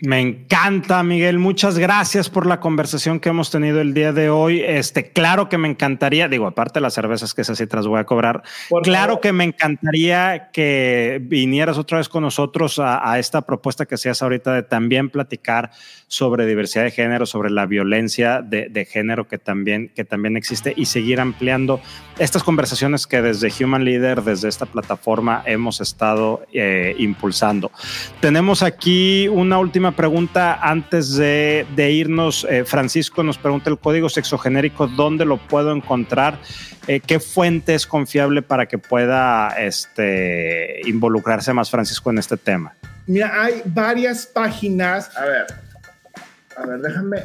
Me encanta, Miguel. Muchas gracias por la conversación que hemos tenido el día de hoy. Este, claro que me encantaría, digo, aparte de las cervezas que esas sí te las voy a cobrar, claro que me encantaría que vinieras otra vez con nosotros a, a esta propuesta que hacías ahorita de también platicar sobre diversidad de género, sobre la violencia de, de género que también, que también existe y seguir ampliando estas conversaciones que desde Human Leader, desde esta plataforma, hemos estado eh, impulsando. Tenemos aquí una última pregunta antes de, de irnos. eh, Francisco nos pregunta el código sexogenérico, ¿dónde lo puedo encontrar? Eh, ¿qué fuente es confiable para que pueda este, involucrarse más Francisco en este tema? Mira, hay varias páginas. A ver, a ver, déjame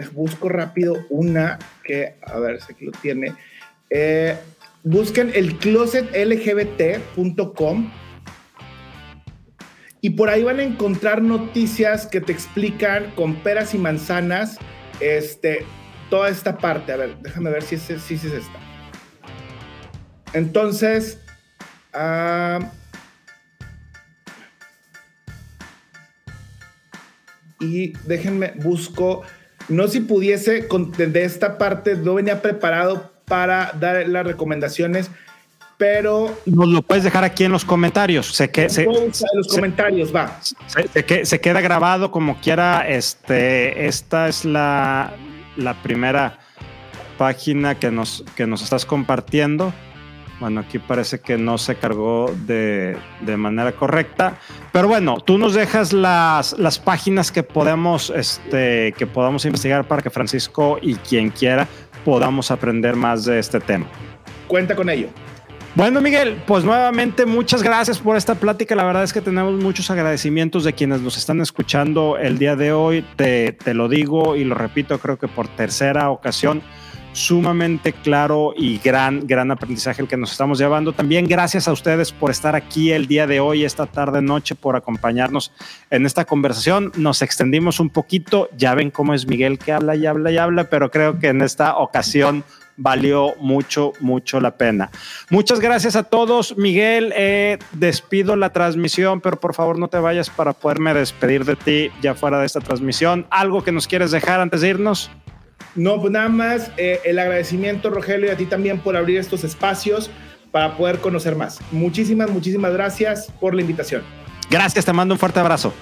les busco rápido una que, a ver si aquí lo tiene. Eh, busquen el closet L G B T punto com y por ahí van a encontrar noticias que te explican con peras y manzanas este, toda esta parte. A ver, déjame ver si es, si es esta. Entonces, uh, y déjenme, busco, no si pudiese, con, de esta parte no venía preparado para dar las recomendaciones, pero... Nos lo puedes dejar aquí en los comentarios. Se que, se, en los comentarios, se, va. Se, se, que, se queda grabado como quiera. Este, esta es la, la primera página que nos, que nos estás compartiendo. Bueno, aquí parece que no se cargó de, de manera correcta. Pero bueno, tú nos dejas las, las páginas que podemos, este, que podamos investigar para que Francisco y quien quiera podamos aprender más de este tema. Cuenta con ello. Bueno, Miguel, pues nuevamente muchas gracias por esta plática. La verdad es que tenemos muchos agradecimientos de quienes nos están escuchando el día de hoy. Te, te lo digo y lo repito, creo que por tercera ocasión, sumamente claro y gran, gran aprendizaje el que nos estamos llevando. También gracias a ustedes por estar aquí el día de hoy, esta tarde, noche, por acompañarnos en esta conversación. Nos extendimos un poquito. Ya ven cómo es Miguel, que habla y habla y habla, pero creo que en esta ocasión valió mucho, mucho la pena. Muchas gracias a todos. Miguel, eh, despido la transmisión, pero por favor no te vayas para poderme despedir de ti ya fuera de esta transmisión. ¿Algo que nos quieres dejar antes de irnos? No, pues nada más eh, el agradecimiento, Rogelio, y a ti también por abrir estos espacios para poder conocer más. Muchísimas, muchísimas gracias por la invitación. Gracias, te mando un fuerte abrazo.